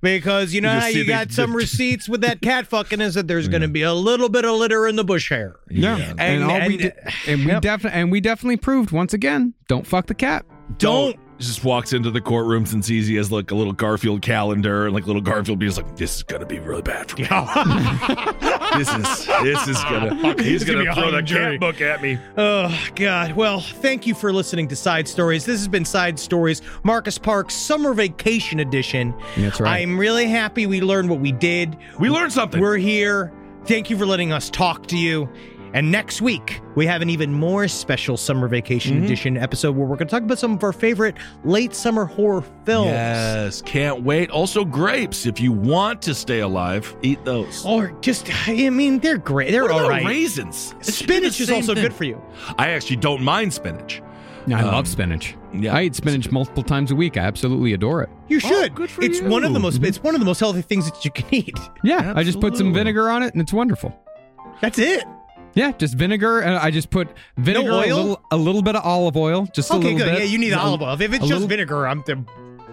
because you know you how you got the, some the, receipts with that cat fucking is that there's yeah. going to be a little bit of litter in the bush hair. Yeah, yeah. And, and, all and, we did, and we yep. definitely and we definitely proved once again: don't fuck the cat. Don't. don't just walks into the courtroom since he has like a little Garfield calendar, and like little Garfield being like, "This is gonna be really bad for me. this is this is gonna he's gonna, gonna throw the cat book at me." Oh God! Well, thank you for listening to Side Stories. This has been Side Stories, Marcus Park's Summer Vacation Edition. That's right. I'm really happy we learned what we did. We learned something. We're here. Thank you for letting us talk to you. And next week, we have an even more special Summer Vacation mm-hmm. Edition episode where we're going to talk about some of our favorite late summer horror films. Yes, can't wait. Also, grapes. If you want to stay alive, eat those. Or just, I mean, they're great. They're what all right. Raisins. It's spinach is also thing. Good for you. I actually don't mind spinach. No, I um, love spinach. Yeah. I eat spinach multiple times a week. I absolutely adore it. You should. Oh, good for it's you. One of the most. Mm-hmm. It's one of the most healthy things that you can eat. Yeah, absolutely. I just put some vinegar on it, and it's wonderful. That's it. Yeah, just vinegar, and I just put vinegar, no oil? a little, a little bit of olive oil, just okay, a little good. bit. Okay, good. Yeah, you need a, olive oil. If it's just little, vinegar, I'm. Th-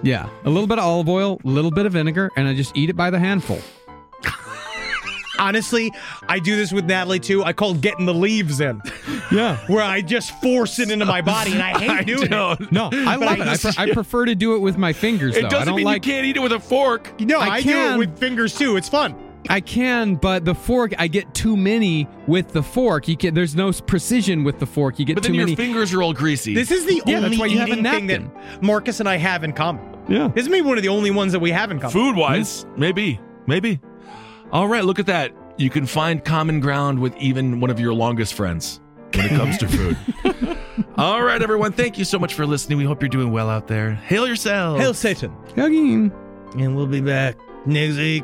yeah, a little bit of olive oil, a little bit of vinegar, and I just eat it by the handful. Honestly, I do this with Natalie, too. I call it getting the leaves in. Yeah. Where I just force it into my body, and I hate I doing don't. it. No, I love I, it. I, pre- I prefer to do it with my fingers, it though. It doesn't I don't mean like... you can't eat it with a fork. No, I, I can. do it with fingers, too. It's fun. I can, but the fork, I get too many with the fork. You can, There's no precision with the fork. You get but too many. But then your fingers are all greasy. This is the yeah, only that's why you eating thing that Marcus and I have in common. Yeah. This may be one of the only ones that we have in common. Food-wise, mm-hmm. maybe. Maybe. All right, look at that. You can find common ground with even one of your longest friends when it comes to food. All right, everyone. Thank you so much for listening. We hope you're doing well out there. Hail yourselves. Hail Satan. Hugging. And we'll be back next week.